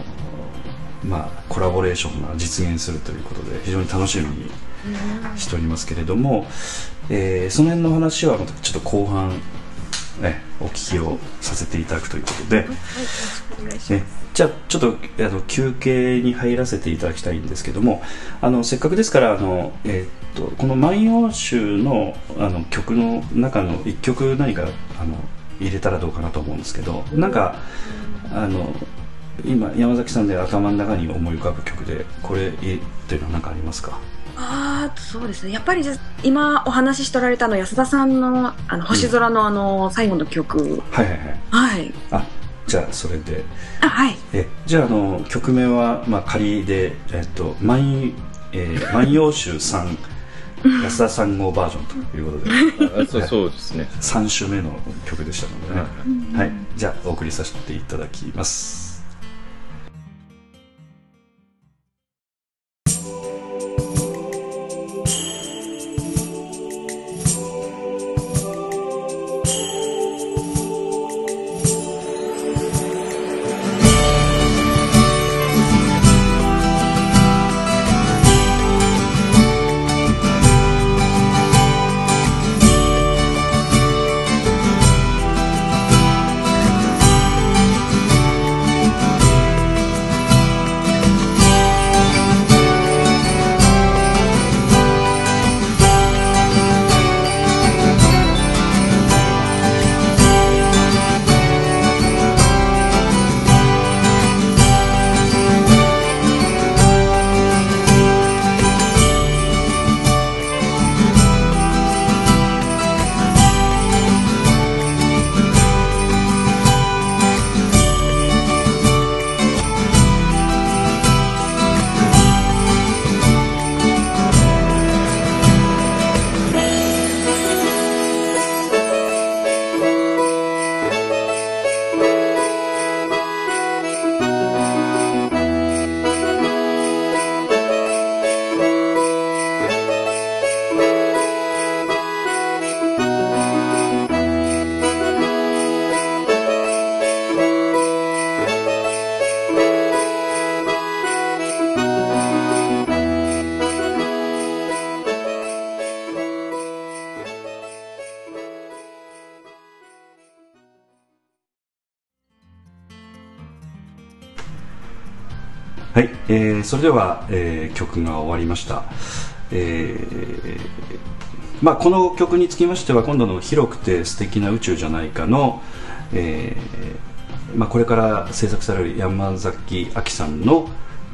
まあ、コラボレーションが実現するということで非常に楽しみにしておりますけれども、えー、その辺の話はまたちょっと後半、ね、お聞きをさせていただくということで、はい、よろしくお願いします。じゃあちょっとあの休憩に入らせていただきたいんですけどもあのせっかくですからあの、えー、っとこの万葉集 の, あの曲の中のいっきょく何かあの入れたらどうかなと思うんですけどなんかあの今山崎さんで頭の中に思い浮かぶ曲でこれっていうのは何かありますか？あそうですねやっぱりじゃ今お話ししておられたの安田さん の, あの星空 の, あの最後の曲、うん、はいはいはい、はい、あじゃあそれであ、はい、えじゃあ、 あの曲名は、まあ、仮で、えっと万えー、万葉集さん安田さん号バージョンということであそう、そうですね、さん週目の曲でしたので、ねうんはい、じゃあお送りさせていただきます。はい、えー、それでは、えー、曲が終わりました、えーまあ、この曲につきましては今度の広くて素敵な宇宙じゃないかの、えーまあ、これから制作される山崎あきさんの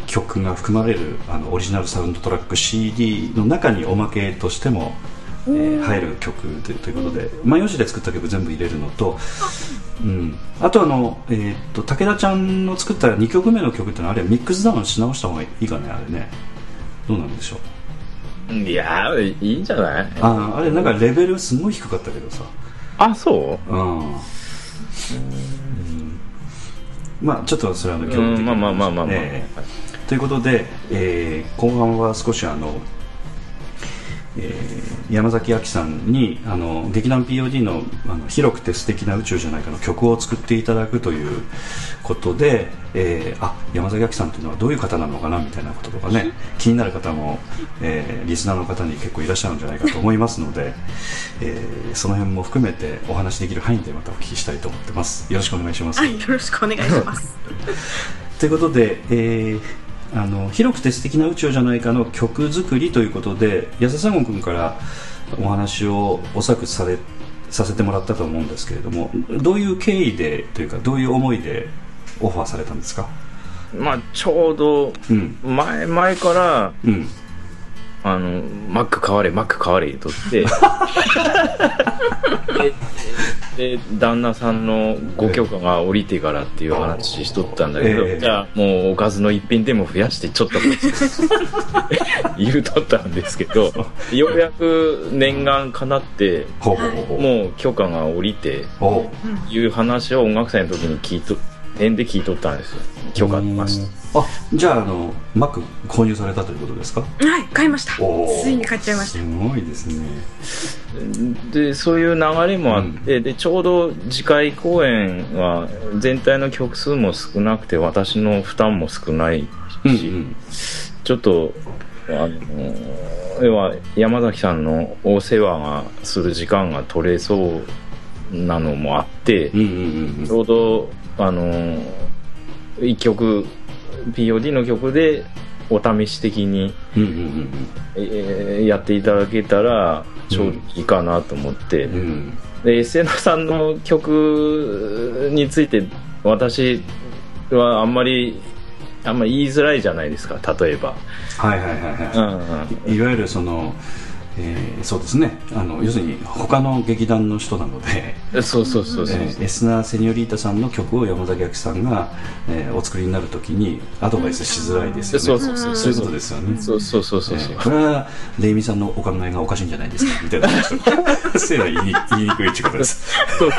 曲が含まれるあのオリジナルサウンドトラック シーディー の中におまけとしても、えー、入る曲ということで万葉集で作った曲全部入れるのとうん、あとあの、えー、っと武田ちゃんの作ったにきょくめの曲ってのはあれミックスダウンし直した方がいいかねあれねどうなんでしょういやーいいんじゃないああれなんかレベルすごい低かったけどさあそううん、うん、まあちょっとそれはの曲的なまあまあまあまあまあ、えー、ということで、えー、後半は少しあのえー、山崎あきさんにあの劇団 ピーオーディー の, あの広くて素敵な宇宙じゃないかの曲を作っていただくということで、えー、あ山崎あきさんというのはどういう方なのかなみたいなこととかね気になる方も、えー、リスナーの方に結構いらっしゃるんじゃないかと思いますので、えー、その辺も含めてお話しできる範囲でまたお聞きしたいと思ってます。よろしくお願いします。はいよろしくお願いしますということで、えーあの広くて素敵な宇宙じゃないかの曲作りということで安田三郷君から、お話をお作詞されさせてもらったと思うんですけれども、どういう経緯でというか、どういう思いでオファーされたんですか？まあ、ちょうど前、うん、前から、うん、あの Mac 買われ Mac 買われとってで, で旦那さんのご許可が下りてからっていう話しとったんだけど、えー、じゃあもうおかずの一品でも増やしてちょっと言うとったんですけど、ようやく念願かなってもう許可が下りていう話を音楽祭の時に聞いと点で聞いとったんですよ。許可ありました。あ、じゃああの Mac 購入されたということですか？はい、買いました。ついに買っちゃいました。すごいですね。で、そういう流れもあって、うん、でちょうど次回公演は全体の曲数も少なくて私の負担も少ないし、うんうん、ちょっとあの要は山崎さんのお世話がする時間が取れそうなのもあって、うんうんうん、ちょうどあのいっきょく ピーオーディー の曲でお試し的に、うんうんうんえー、やっていただけたらちょうどいいかなと思って、うんうん、で、セナさんの曲について私はあんまりあんま言いづらいじゃないですか。例えばはいはいはいはい、うんうん、いわゆるそのえー、そうですね、あの要するに他の劇団の人なので、そうそうそうそう、えー、エスナーセニョリータさんの曲を山崎明さんが、えー、お作りになるときにアドバイスしづらいですよね。そうそうそう、そういうことですよね。そうそうそうそう、えー、これはレイミさんのお考えがおかしいんじゃないですかみたいな話をせいは言い、言いにくいってことです。そう、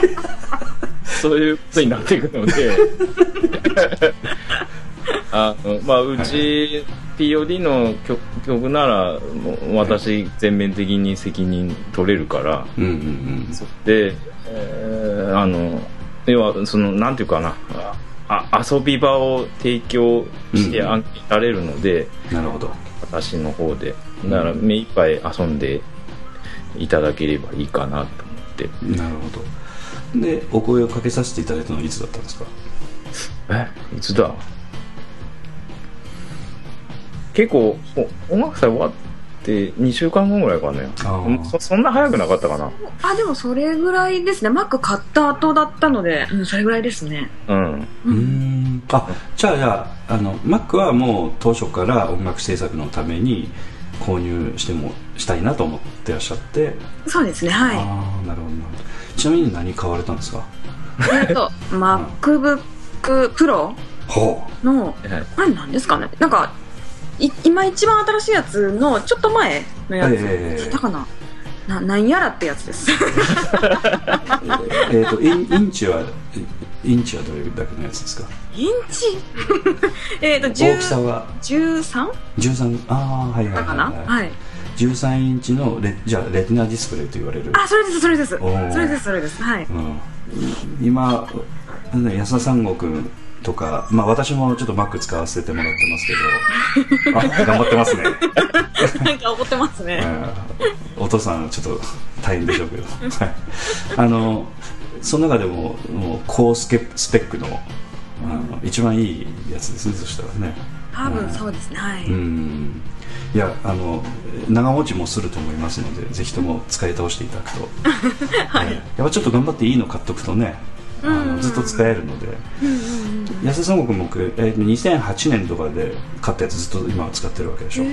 そういうことになっていくのであのまあうち ピーオーディー の 曲, 曲なら私全面的に責任取れるから、うんうんうん、で、えー、あの要はそのなんていうかなあ遊び場を提供してあげられるので、うん、なるほど、私の方でだから目いっぱい遊んでいただければいいかなと思って、うん、なるほど。で、お声をかけさせていただいたのはいつだったんですか？え、いつだ、結構音楽祭終わってにしゅうかんごぐらいかね。あ そ, そんな早くなかったかな。あ、でもそれぐらいですね。 Mac 買った後だったので、うん、それぐらいですね。うん、うん、うーん、あ、じゃあじゃあ、 あの Mac はもう当初から音楽制作のために購入してもしたいなと思ってらっしゃって。そうですね、はい。あ、なるほどなるほど。ちなみに何買われたんですか？えっと、MacBook Pro の、あれなんですかね、なんかい今一番新しいやつのちょっと前のやつ、えー、だかな、な、なんやらってやつですえっとイン、インチはインチはどれだけのやつですか？インチえっと大きさは じゅうさん? じゅうさん、ああ、はいはいはい、だかな、はい、じゅうさんインチのレじゃあレティナディスプレイと言われる、あ、それですそれですそれですそれです、はい、うん、今安田三郷君とか、まあ、私もちょっと Mac 使わせてもらってますけどあ、頑張ってますねなんか怒ってますねお父さんちょっと大変でしょうけどあのその中で も, もう高スペック の,、うん、あの一番いいやつですね。そしたらね、多分そうですね、はい、うん、いや、あの長持ちもすると思いますので、ぜひとも使い倒していただくと、はい、やっぱちょっと頑張っていいの買っとくとね、あの、うんうん、ずっと使えるので、うんうんうん、安田さんごくんもにせんはちねんとかで買ったやつずっと今は使ってるわけでしょ。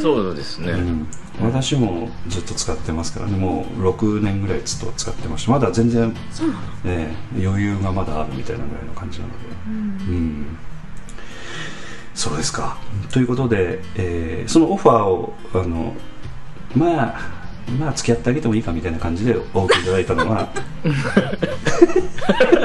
そうですね、うん、私もずっと使ってますからね。もうろくねんぐらいずっと使ってました。まだ全然、えー、余裕がまだあるみたいなぐらいの感じなので、うん、うん、そうですか。ということで、えー、そのオファーをあのまあまあ付き合ってあげてもいいかみたいな感じでお受けいただいたのは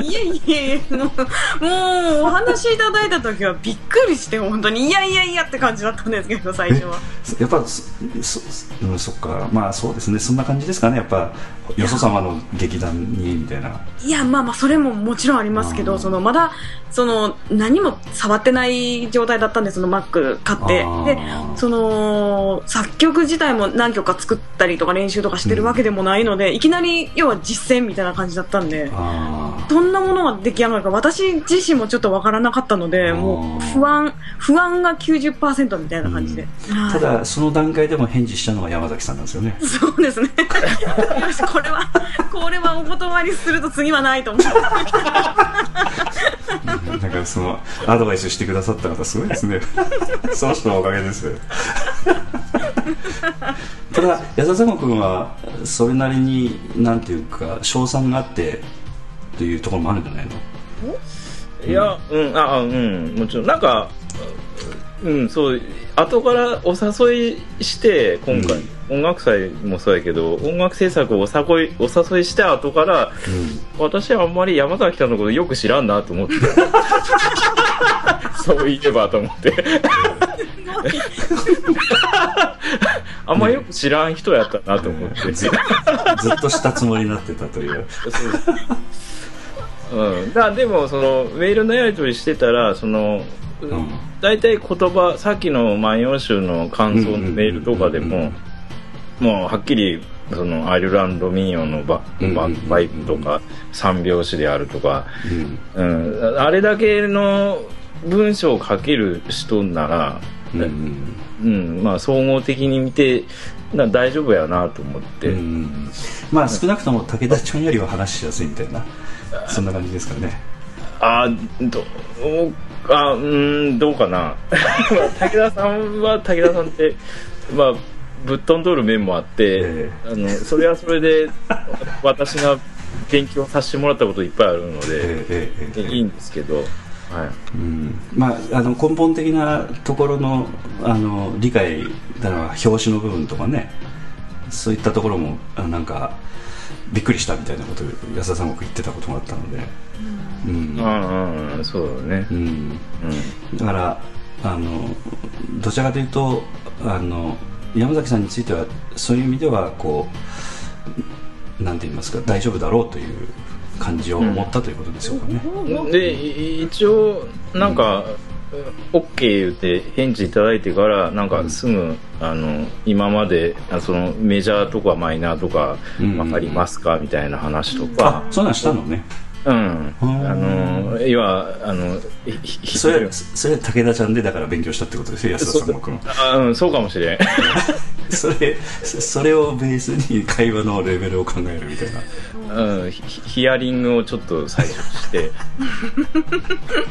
いやいやいや、もうお話いただいた時はびっくりして、本当にいやいやいやって感じだったんですけど、最初はやっぱ そ, そ,、うん、そっか、まあそうですね、そんな感じですかね。やっぱよそ様の劇団にみたいな。いや、まあまあそれももちろんありますけど、そのまだその何も触ってない状態だったんで、その Mac 買って、でその作曲自体も何曲か作ったりとかか練習とかしてるわけでもないので、うん、いきなり要は実践みたいな感じだったんで、あどんなものが出来上がるか私自身もちょっと分からなかったので、もう不安不安が きゅうじゅっパーセント みたいな感じで、うん、ただその段階でも返事したのが山崎さんなんですよね。そうですねこれはこれはお断りすると次はないと思うだからそのアドバイスしてくださった方すごいですねその人のおかげですただ安田紗子君はそれなりになんていうか賞賛があってというところもあるんじゃないの？いや、うん、ああ、うん、もちろんなんか、うん、そう後からお誘いして今回、うん、音楽祭もそうやけど音楽制作をお誘い、お誘いして後から、うん、私はあんまり山崎さんのことよく知らんなと思ってそういえばと思ってあんまよく知らん人やったなと思って、ね、ず, ずっとしたつもりになってたといううん、だでもそのメールのやり取りしてたらその、うん、大体言葉さっきの万葉集の感想のメールとかでももうはっきりそのアイルランド民謡の バ,、うんうん、バイブとか三拍子であるとか、うんうん、あれだけの文章を書ける人なら、うんうんうん、まあ総合的に見て大丈夫やなと思って、うん、まあ少なくとも武田ちゃんよりは話しやすいみたいなそんな感じですかね。あどあうんどうかな武田さんは武田さんってまあぶっ飛んどる面もあって、えー、あのそれはそれで私が勉強させてもらったこといっぱいあるので、えーえーえー、いいんですけど。はいうんまあ、あの根本的なところ の, あの理解だから表紙の部分とかねそういったところもなんかびっくりしたみたいなことを安田さんが言ってたことがあったので、うんうん、ああそうだね、うんうん、だからあのどちらかというとあの山崎さんについてはそういう意味ではこうなんて言いますか大丈夫だろうという感じを持ったということでしょうかね、うん、で一応なんか、うん、OK 言って返事いただいてからなんかすぐ、うん、あの今までそのメジャーとかマイナーとか分かりますか、うん、みたいな話とか、うん、あそんなんしたのねうんあのいわあのそれそれ武田ちゃんでだから勉強したってことですよ安田さん僕のあ、うん、そうかもしれんそれそれをベースに会話のレベルを考えるみたいな、うん、ヒアリングをちょっと最初して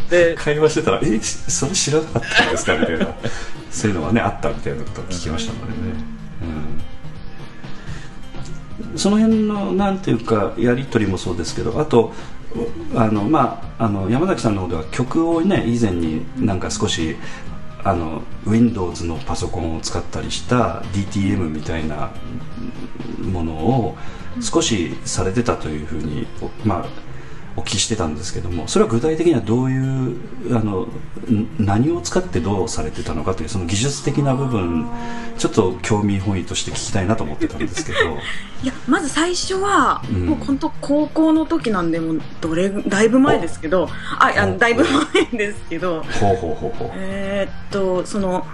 で会話してたらえそれ知らなかったんですかみたいなそういうのがねあったみたいなことを聞きましたのでね、うん、その辺のなんていうかやり取りもそうですけどあとあの、まあ、あの山崎さんの方では曲をね以前になんか少しあの Windows のパソコンを使ったりした ディーティーエム みたいなものを少しされてたというふうに、まあ、お聞きしてたんですけどもそれは具体的にはどういうあの何を使ってどうされてたのかというその技術的な部分ちょっと興味本位として聞きたいなと思ってたんですけどいやまず最初は、うん、もう本当高校の時なんでもうどれだいぶ前ですけどああだいぶ前ですけどほうほうほうほうえー、っとその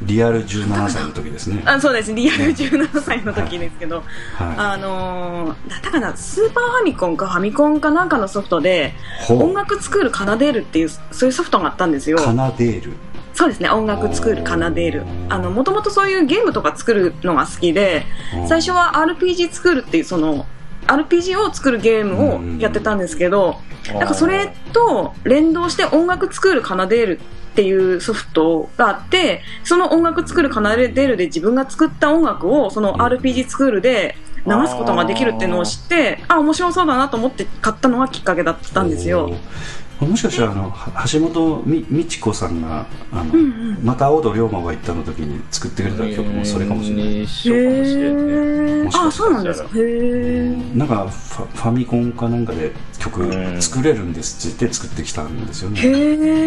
リアルじゅうななさいの時ですねあそうですリアルじゅうななさいの時ですけど、ねはい、あのだったかなスーパーファミコンかファミコンかなんかのソフトで音楽スクールカナデールっていうそういうソフトがあったんですよ。カナデールそうですね音楽スクールカナデールあのもともとそういうゲームとか作るのが好きで最初は アールピージー スクールっていうその アールピージー を作るゲームをやってたんですけどなんかそれと連動して音楽スクールカナデールっていうソフトがあってその音楽作るカナデールで自分が作った音楽をその アールピージー スクールで流すことができるっていうのを知ってあ面白そうだなと思って買ったのがきっかけだったんですよ。もしかしたらあの橋本美智子さんがあの、うんうん、また青戸龍馬が行ったの時に作ってくれた曲もそれかもしれない、えー、一緒かもしれない、ね、もしかしたらあそうなんですかへーなんかファ、ファミコンかなんかで曲作れるんですって言って作ってきたんですよね。へ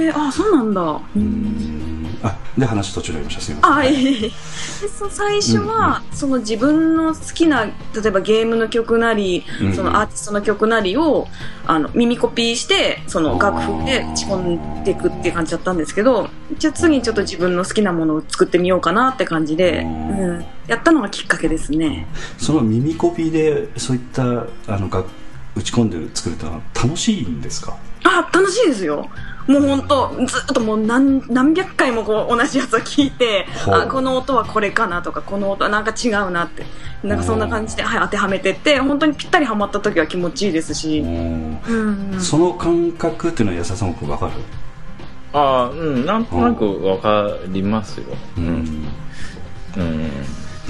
ーあそうなんだうんあで話途中でありましたすいませんあ、はい、でそ最初は、うんうん、その自分の好きな例えばゲームの曲なり、うんうん、そのアーティストの曲なりをあの耳コピーしてその楽譜で打ち込んでいくっていう感じだったんですけど、じゃあ次ちょっと自分の好きなものを作ってみようかなって感じで、うん、やったのがきっかけですね。その耳コピーでそういったあの楽打ち込んで作ると楽しいんですか？あ、楽しいですよ。もう本当ずっともう 何, 何百回もこう同じやつを聞いて、あ、この音はこれかなとか、この音はなんか違うなって、なんかそんな感じで、はい、当てはめてって、本当にぴったりはまった時は気持ちいいですし、うん、うん、その感覚っていうのは安田さんも分かる？ああ、うん、なんとなく分かりますよ、うんうんうん、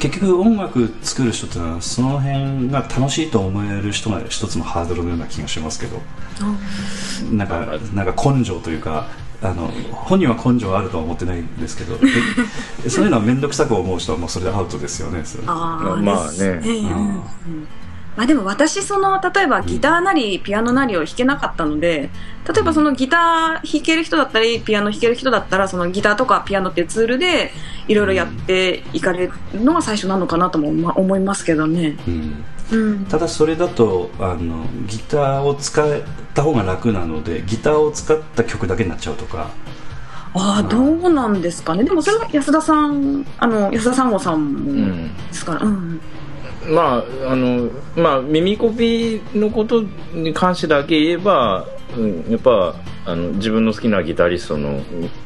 結局音楽作る人ってのはその辺が楽しいと思える人が一つのハードルのような気がしますけど、うん、なんか、なんか根性というか、あの本人は根性あるとは思ってないんですけどそういうのは面倒くさく思う人はもうそれでアウトですよね。それあ、まあね、うん、まあ、でも私その例えばギターなりピアノなりを弾けなかったので、例えばそのギター弾ける人だったりピアノ弾ける人だったら、そのギターとかピアノっていうツールでいろいろやっていかれるのが最初なのかなとも思いますけどね、うんうん、ただそれだとあのギターを使った方が楽なので、ギターを使った曲だけになっちゃうとか。ああ、どうなんですかね。でもそれは安田さん、あの安田さんごさんですから、うんうん、まああのまあ耳コピーのことに関してだけ言えば、うん、やっぱあの自分の好きなギタリストの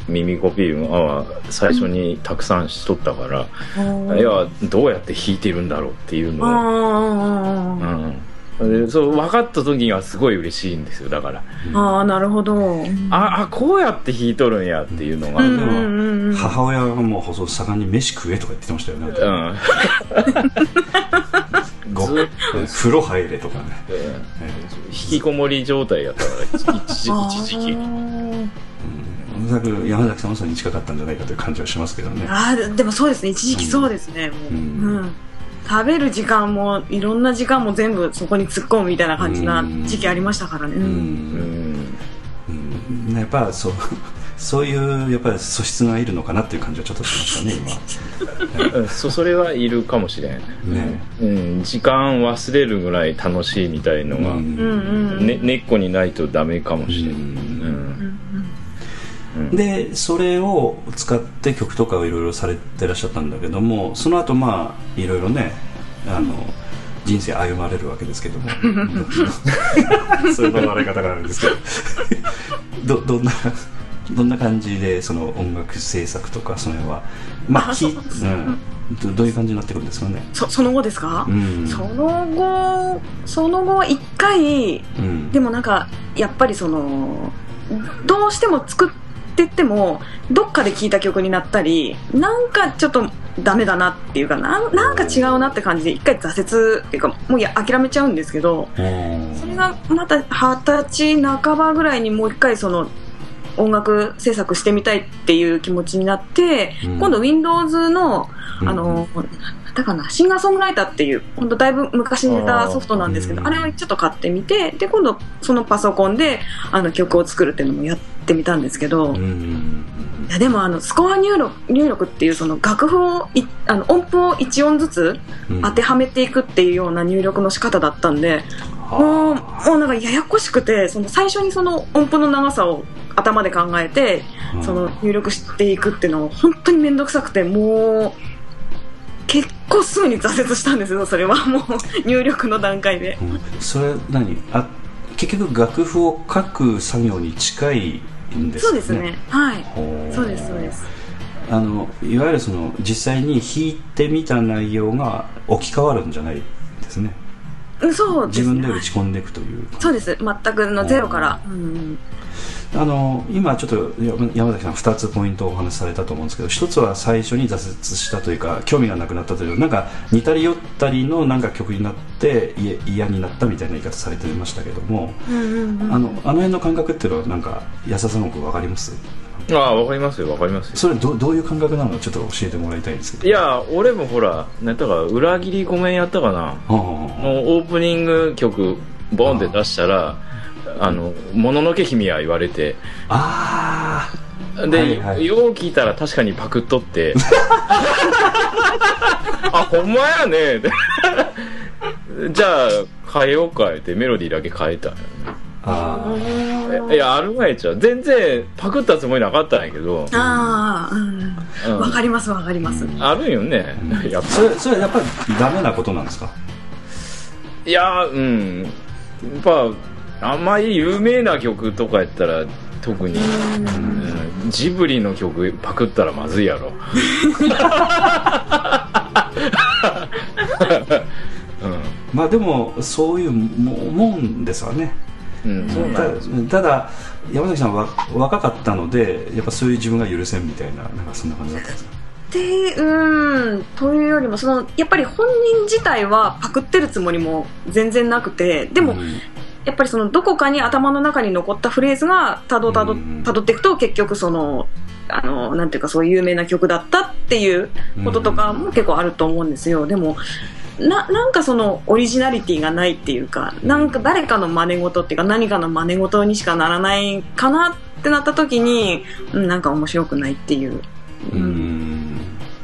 耳コピーは最初にたくさんしとったから、うん、いやどうやって弾いてるんだろうっていうのを、うん、でそう分かった時はすごい嬉しいんですよ。だから、うん、ああ、なるほど、うん、ああこうやって弾いとるんやっていうのが、うんうんうん、母親がもう盛んに飯食えとか言ってましたよね、うん、ご風呂入れとかね、えーえー、引きこもり状態やったから一時期、うん、山崎さんもそれに近かったんじゃないかという感じはしますけどね。あ、でもそうですね、一時期そうですね、うん、もう、うん、食べる時間もいろんな時間も全部そこに突っ込むみたいな感じな時期ありましたからね、うんうんうん、やっぱそうそういうやっぱり素質がいるのかなっていう感じはちょっとしましたね今そ, それはいるかもしれない、ね、うん、時間忘れるぐらい楽しいみたいのが、うんね、根っこにないとダメかもしれない、うんうんうん、でそれを使って曲とかをいろいろされてらっしゃったんだけども、その後まあいろいろね、あの、うん、人生歩まれるわけですけどもそういう笑い方があるんですけど ど, どんなどんな感じでその音楽制作とかその辺は、まあ、き、うん、ど, どういう感じになってくるんですかね。 そ, その後ですか、うん、その後その後一回、うん、でもなんかやっぱりそのどうしても作ってってもどっかで聴いた曲になったり、なんかちょっとダメだなっていうか な, なんか違うなって感じで一回挫折っていうか、もういや諦めちゃうんですけど、それがまた二十歳半ばぐらいにもう一回その音楽制作してみたいっていう気持ちになって、うん、今度 Windows の、 あの、うん、なんだかな、シンガーソングライターっていう本当だいぶ昔に出たソフトなんですけど、 あ,、うん、あれをちょっと買ってみて、で今度そのパソコンであの曲を作るっていうのもやってみたんですけど、うん、いやでもあのスコア入力、 入力っていうその楽譜をあの音符をいち音ずつ当てはめていくっていうような入力の仕方だったんで、うん、もう、もうなんかややこしくて、その最初にその音符の長さを頭で考えてその入力していくっていうのは本当に面倒くさくて、もう結構すぐに挫折したんですよ。それはもう入力の段階で、うん、それ何あ結局楽譜を書く作業に近いんですかね。そうですね、はい、そうですそうです。あのいわゆるその実際に弾いてみた内容が置き換わるんじゃないですね。そうですね、自分で打ち込んでいくというか。そうです、全くのゼロから、うん、あの今ちょっと山崎さんふたつポイントをお話しされたと思うんですけど、ひとつは最初に挫折したというか興味がなくなったという、なんか似たり寄ったりのなんか曲になって嫌になったみたいな言い方されてましたけども、うんうんうん、あの、あの辺の感覚っていうのはなんか安田さんのこと分かります？ああ、分かりますよ、分かりますよ。それ ど, どういう感覚なのちょっと教えてもらいたいんですけど。いや俺もほらなんか裏切りごめんやったかな、うん、のオープニング曲ボンって出したら、うん、あのもののけ姫は言われて、ああで、はいはい、よう聞いたら確かにパクっとってあほんまやねじゃあ変えようかってメロディーだけ変えた。ああいやあるまいちゃう、全然パクったつもりなかったんやけど、ああ、うんうん、分かります分かります、うん、あるよね、うん、やっぱそれそれやっぱりダメなことなんですか？いやー、うん、やっぱあんまり有名な曲とかやったら特に、うんうん、ジブリの曲パクったらまずいやろ、うん、まあでもそういうもんですわね、うん、そうなんですね。ただ山崎さんは若かったのでやっぱそういう自分が許せんみたいな、なんかそんな感じだったんですか？でうんというよりもそのやっぱり本人自体はパクってるつもりも全然なくて、でも、うん、やっぱりそのどこかに頭の中に残ったフレーズがたどたどたどっていくと結局そのあのなんていうかそういう有名な曲だったっていうこととかも結構あると思うんですよ。でもな, なんかそのオリジナリティがないっていうか、なんか誰かの真似事っていうか何かの真似事にしかならないかなってなった時に、うん、なんか面白くないっていう、うん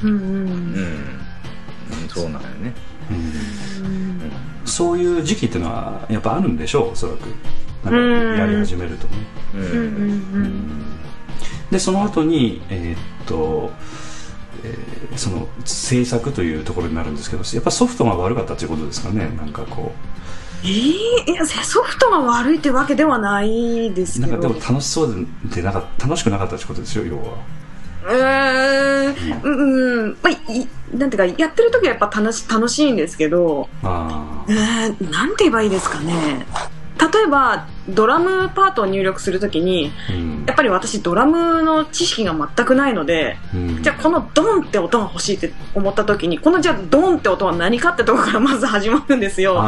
うんうんうん、そうなんよね、うんうん、そういう時期ってのはやっぱあるんでしょう、おそらくなんかやり始めるとね、うんうんうん、でその後にえー、っとその制作というところになるんですけど、やっぱソフトが悪かったということですかね。なんかこう、えー、いやソフトが悪いってわけではないですけど、なんかでも楽しそうでなか楽しくなかったということですよ、要は。うーん、うんうん、まあ、なんていうかやってる時はやっぱ楽し楽しいんですけど、あー、なんて言えばいいですかね。例えばドラムパートを入力するときに、うん、やっぱり私ドラムの知識が全くないので、うん、じゃあこのドンって音が欲しいって思ったときにこのじゃあドンって音は何かってところからまず始まるんですよ。で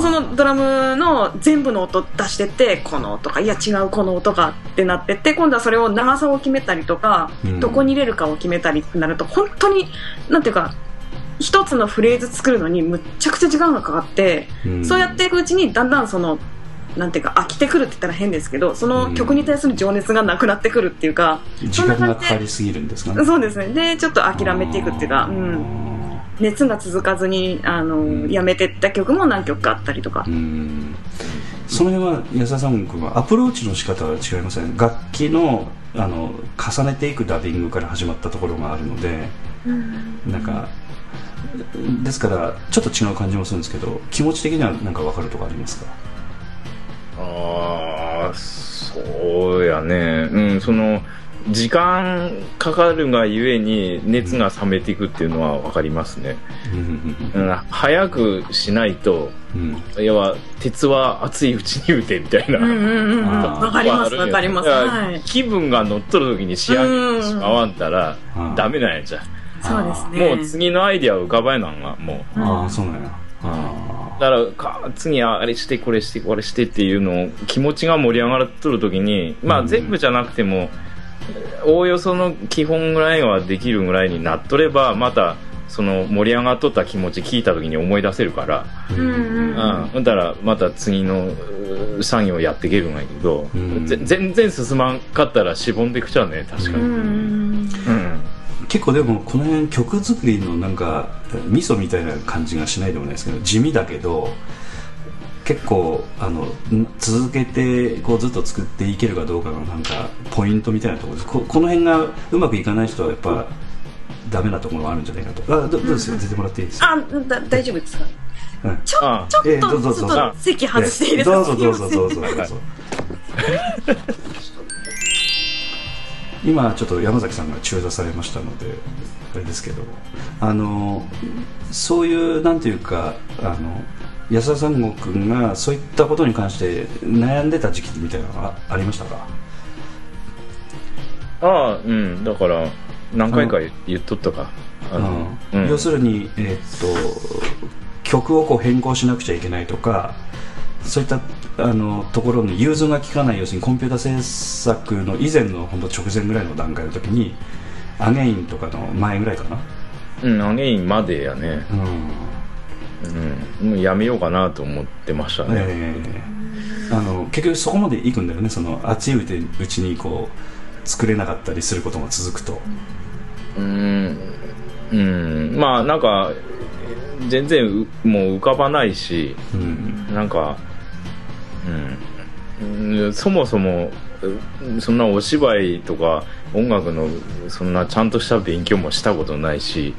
そのドラムの全部の音出してってこの音かいや違うこの音かってなってって、今度はそれを長さを決めたりとか、うん、どこに入れるかを決めたりってなると本当になんていうか一つのフレーズ作るのにむっちゃくちゃ時間がかかって、うん、そうやっていくうちにだんだんそのなんていうか飽きてくるって言ったら変ですけど、その曲に対する情熱がなくなってくるっていうか、うん、時間がかかりすぎるんですかね。そうですね。でちょっと諦めていくっていうか、うん、熱が続かずにあの、うん、やめてった曲も何曲かあったりとか、うん、その辺は安田さん君はアプローチの仕方は違いません、ね、楽器 の, あの重ねていくダビングから始まったところがあるので、うん、なんかですからちょっと違う感じもするんですけど、気持ち的には何か分かるとかありますか？ああ、そうやね、うん、その時間かかるがゆえに熱が冷めていくっていうのは分かりますね、うんうん、早くしないと、うん、要は鉄は熱いうちに打てみたいな、うんうんうん、分かります分かります、はい、気分が乗っとる時に仕上げてしまわんたらダメなんやじゃん。そうですね、もう次のアイディア浮かばえなんがもう、ああそうなんや、あだからか次あれしてこれしてこれしてっていうのを気持ちが盛り上がっとる時に、まあ全部じゃなくてもおおよその基本ぐらいはできるぐらいになっとれば、またその盛り上がっとった気持ち聞いた時に思い出せるから、うんうんうん、だからまた次の作業やっていけるんやけど、うん、全然進まんかったらしぼんでくちゃね、確かに、うんうん結構でもこの辺曲作りのなんか味噌みたいな感じがしないでもないですけど、地味だけど結構あの続けてこうずっと作っていけるかどうかのなんかポイントみたいなところです。 こ, この辺がうまくいかない人はやっぱダメなところがあるんじゃないかと。あ ど, どうですか、出てもらっていいですか？あだ大丈夫ですか、うん、ち, ょああちょっと、えー、どうぞどうぞ席外していいですか？どうぞどうぞどうぞ今ちょっと山崎さんが中座されましたのであれですけど、あのそういうなんていうかあの安田三郷君がそういったことに関して悩んでた時期みたいなのがありましたか？ああうんだから何回か言っとったかあの、うんうん、要するに、えー、っと曲をこう変更しなくちゃいけないとかそういったあのところの融通が利かない、要するにコンピュータ制作の以前のほんと直前ぐらいの段階の時にアゲインとかの前ぐらいかな、うんアゲインまでやね、うん、うん、もうやめようかなと思ってましたね、えー、あの結局そこまでいくんだよね、その熱いうちにこう作れなかったりすることが続くと、うんうんまあなんか全然もう浮かばないし、うん、なんかうん、うん、そもそもそんなお芝居とか音楽のそんなちゃんとした勉強もしたことないし、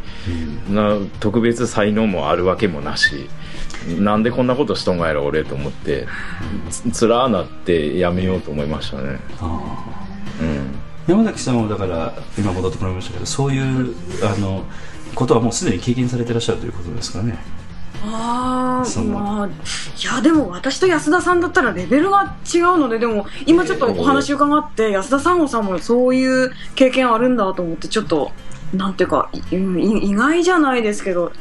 うん、な特別才能もあるわけもなし、なんでこんなことしとんがやろ俺と思ってつらーなってやめようと思いましたね。あ、うん、山崎さんもだから今戻ってこられましたけど、そういうあのことはもうすでに経験されてらっしゃるということですかね。ああ、まあ、いやでも私と安田さんだったらレベルが違うので、でも今ちょっとお話伺って安田さんさんもそういう経験あるんだと思って、ちょっとなんていうか意外じゃないですけど、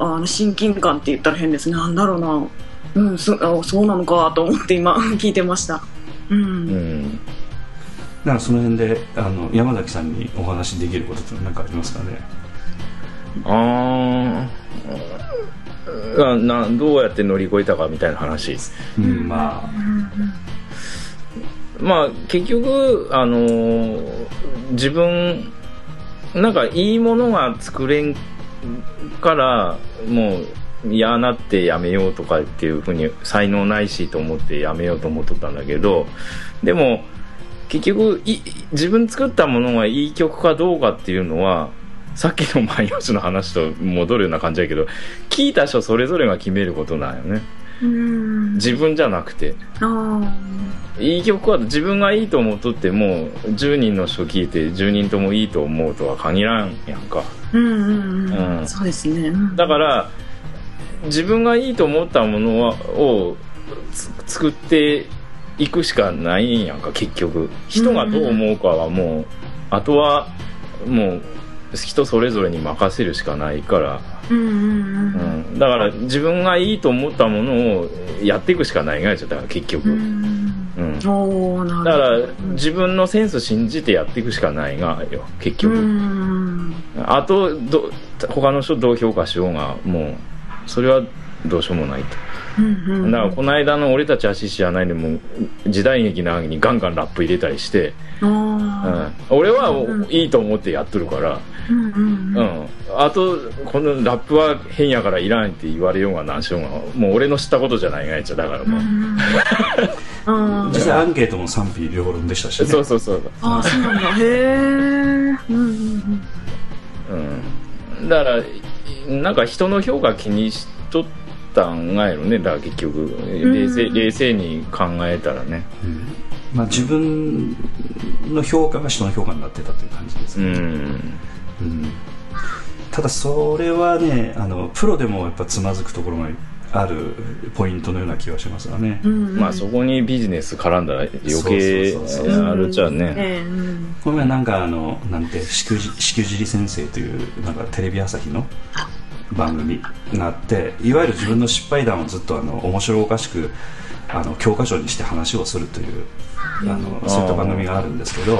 あの親近感って言ったら変ですね、なんだろうな、うん、そ, そうなのかと思って今聞いてました、うんうん、だからその辺であの山崎さんにお話できることって何かありますかね。ああ、などうやって乗り越えたかみたいな話、うん、まあ、まあ結局あのー、自分なんかいいものが作れんからもう嫌なってやめようとかっていうふうに才能ないしと思ってやめようと思っとったんだけど、でも結局い自分作ったものがいい曲かどうかっていうのはさっきの万葉集の話と戻るような感じだけど、聞いた人それぞれが決めることなんよね。うーん、自分じゃなくて、あ、いい曲は自分がいいと思っとってもじゅうにんの人聞いてじゅうにんともいいと思うとは限らんやんか。うんうんうん、うん、そうですね、うん、だから自分がいいと思ったものはをつ作っていくしかないんやんか。結局人がどう思うかはもう、うんうん、あとはもう人それぞれに任せるしかないから、うんうんうんうん、だから自分がいいと思ったものをやっていくしかないがやっちゃったから結局、うん、うん、お、なるほど。だから自分のセンス信じてやっていくしかないがよ結局、うん、あとど他の人どう評価しようがもうそれはどうしようもないと、うんうんうん、だからこの間の俺たち足知らないでも時代劇なわけにガンガンラップ入れたりして、うん、俺はいいと思ってやっとるから、うんうんうんうん、あとこのラップは変やからいらんって言われようが何しようがもう俺の知ったことじゃないがやっちゃだからもう、うん、実際アンケートも賛否両論でしたしね。そうそうそう、あ、そうなんだ、へー、うんうんうんうん、だからなんか人の評価気にしとって考えるね。だから結局冷 静,、うん、冷静に考えたらね、うん、まあ、自分の評価が人の評価になってたという感じですね、うんうん、ただそれはね、あのプロでもやっぱつまずくところがあるポイントのような気がしますがね、うんうん、まあ、そこにビジネス絡んだら余計あるじゃんね。この前なんかあのなんてしくじしくじり先生というなんかテレビ朝日の番組があって、いわゆる自分の失敗談をずっとあの面白おかしくあの教科書にして話をするというあのそういった番組があるんですけど、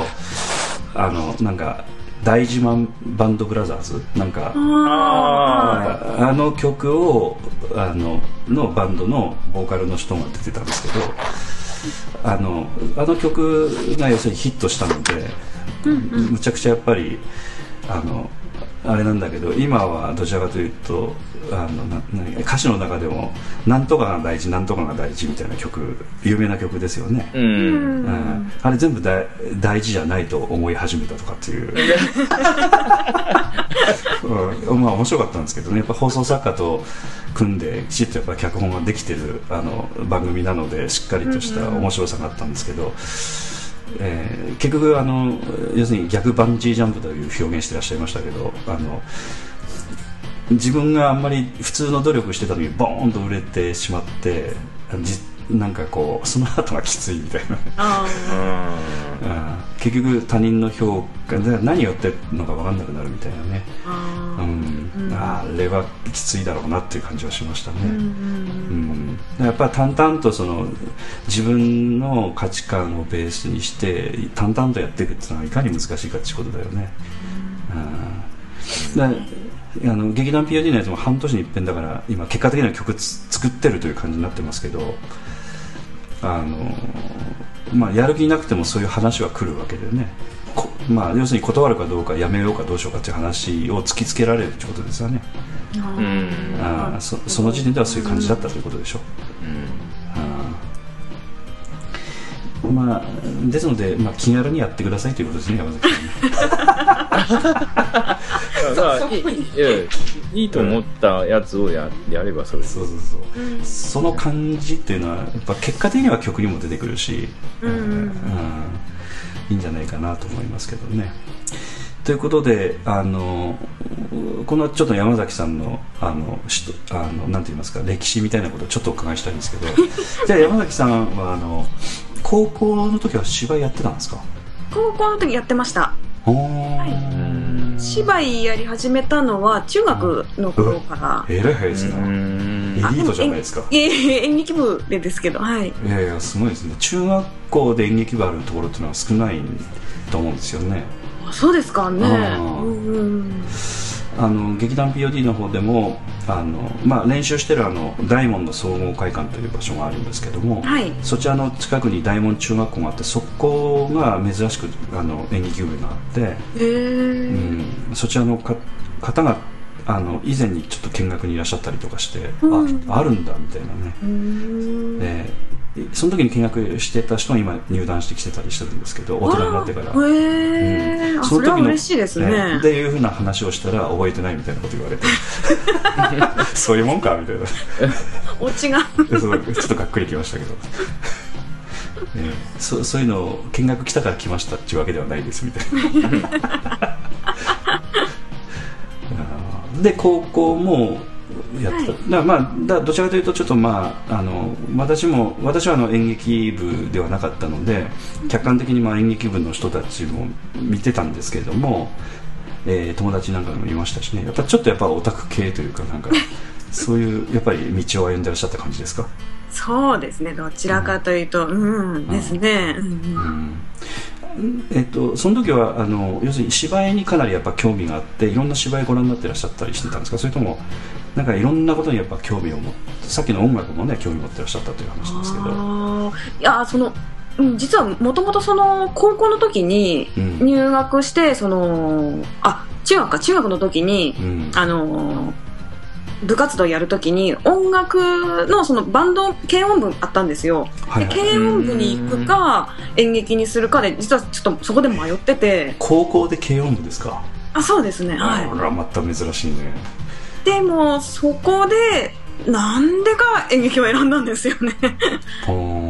あのなんか大自慢バンドブラザーズなんか あ, あの曲をあののバンドのボーカルの人が出てたんですけど、あのあの曲が要するにヒットしたので、むちゃくちゃやっぱりあのあれなんだけど、今はどちらかというとあのな何歌詞の中でもなんとかが大事なんとかが大事みたいな曲、有名な曲ですよね、うん、うん、あれ全部だ大事じゃないと思い始めたとかっていう、うん、まあ面白かったんですけどね。やっぱ放送作家と組んできちっとやっぱ脚本ができてるあの番組なのでしっかりとした面白さがあったんですけど、えー、結局あの要するに逆バンジージャンプという表現してらっしゃいましたけど、あの自分があんまり普通の努力してた時にボーンと売れてしまってなんかこうその後がきついみたいなああ結局他人の評価で何をやってるのか分かんなくなるみたいなね、あ、うん、あれはきついだろうなっていう感じはしましたね、うんうんうん、やっぱり淡々とその自分の価値観をベースにして淡々とやっていくっていうのはいかに難しいかっていうことだよね、うん、ああの劇団 ピーオーディー のやつも半年に一遍だから今結果的には曲作ってるという感じになってますけど、あの、まあ、やる気なくてもそういう話は来るわけでね、まあ、要するに断るかどうかやめようかどうしようかっていう話を突きつけられるということですよね。ああ そ, その時点ではそういう感じだったということでしょう、うん、あまあ、ですので、まあ、気軽にやってくださいということですね、山崎さん。いいと思ったやつを や, やればそれで、そうそうそう、うん、その感じっていうのはやっぱ結果的には曲にも出てくるし、うんうんうん、いいんじゃないかなと思いますけどね。ということで、あのこのちょっと山崎さんのあのあのなんて言いますか、歴史みたいなことをちょっとお伺いしたいんですけどじゃあ山崎さんはあの高校の時は芝居やってたんですか？高校の時やってました。はい、芝居やり始めたのは中学の頃から。えらい早いですね。エリートじゃないですか。でえ演劇部でですけど、はい、いやいやすごいですね。中学校で演劇部あるところっていうのは少ないと思うんですよね。そうですかね。あ、うん、あの劇団 ピーオーディー の方でもあの、まあ、練習してるあの大門の総合会館という場所があるんですけども、はい、そちらの近くに大門中学校があって、そこが珍しくあの演劇部があって、へー、うん、そちらのか方があの以前にちょっと見学にいらっしゃったりとかして、うん、あ, あるんだみたいなね、うん、えーその時に見学してた人が今入団してきてたりしてるんですけど、大人になってから、へー、うん、その時の、それは嬉しいですね。っていう風な話をしたら覚えてないみたいなこと言われてそういうもんかみたいなオチがちょっとがっくりきましたけど、ね、そ, そういうのを見学来たから来ましたっていうわけではないですみたいなで高校もやってた、はい、だまあだどちらかというとちょっと、まあ、あの私も私はあの演劇部ではなかったので、客観的にまあ演劇部の人たちも見てたんですけれども、えー、友達なんかもいましたしね。やっぱちょっとやっぱオタク系というか、なんかそういうやっぱり道を歩んでらっしゃった感じですか？そうですね、どちらかというと、うん、うん、ですね、うんうん、えっと、その時はあの要するに芝居にかなりやっぱ興味があって、いろんな芝居ご覧になってらっしゃったりしてたんですか？それともなんかいろんなことにやっぱ興味を持って、さっきの音楽もね興味を持ってらっしゃったという話なんですけど、あ、いやその、うん、実はもともとその高校の時に入学して、うん、そのあ中学か中学の時に、うん、あの部活動やるときに音楽 の, そのバンド軽音部あったんですよ、はいはい、で軽音部に行くか演劇にするかで、実はちょっとそこで迷ってて。高校で軽音部ですか？あ、そうですね、はい、あらまた珍しいね。でもそこでなんでか演劇を選んだんですよね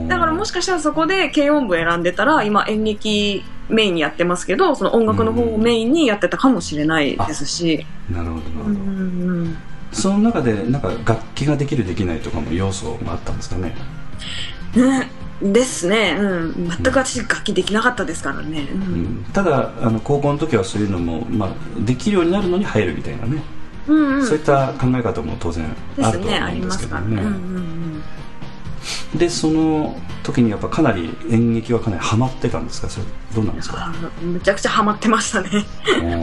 だからもしかしたらそこで軽音部選んでたら今演劇メインにやってますけど、その音楽の方をメインにやってたかもしれないですし。なるほどなるほど。うん、その中でなんか楽器ができるできないとかも要素があったんですかね？うん、ですね、うん、全く私楽器できなかったですからね、うんうん、ただあの高校の時はそういうのも、まあ、できるようになるのに入るみたいなね、うんうん、そういった考え方も当然あると思うんですけどね。でその時にやっぱかなり演劇はかなりハマってたんですか？それどうなんですか？めちゃくちゃハマってましたね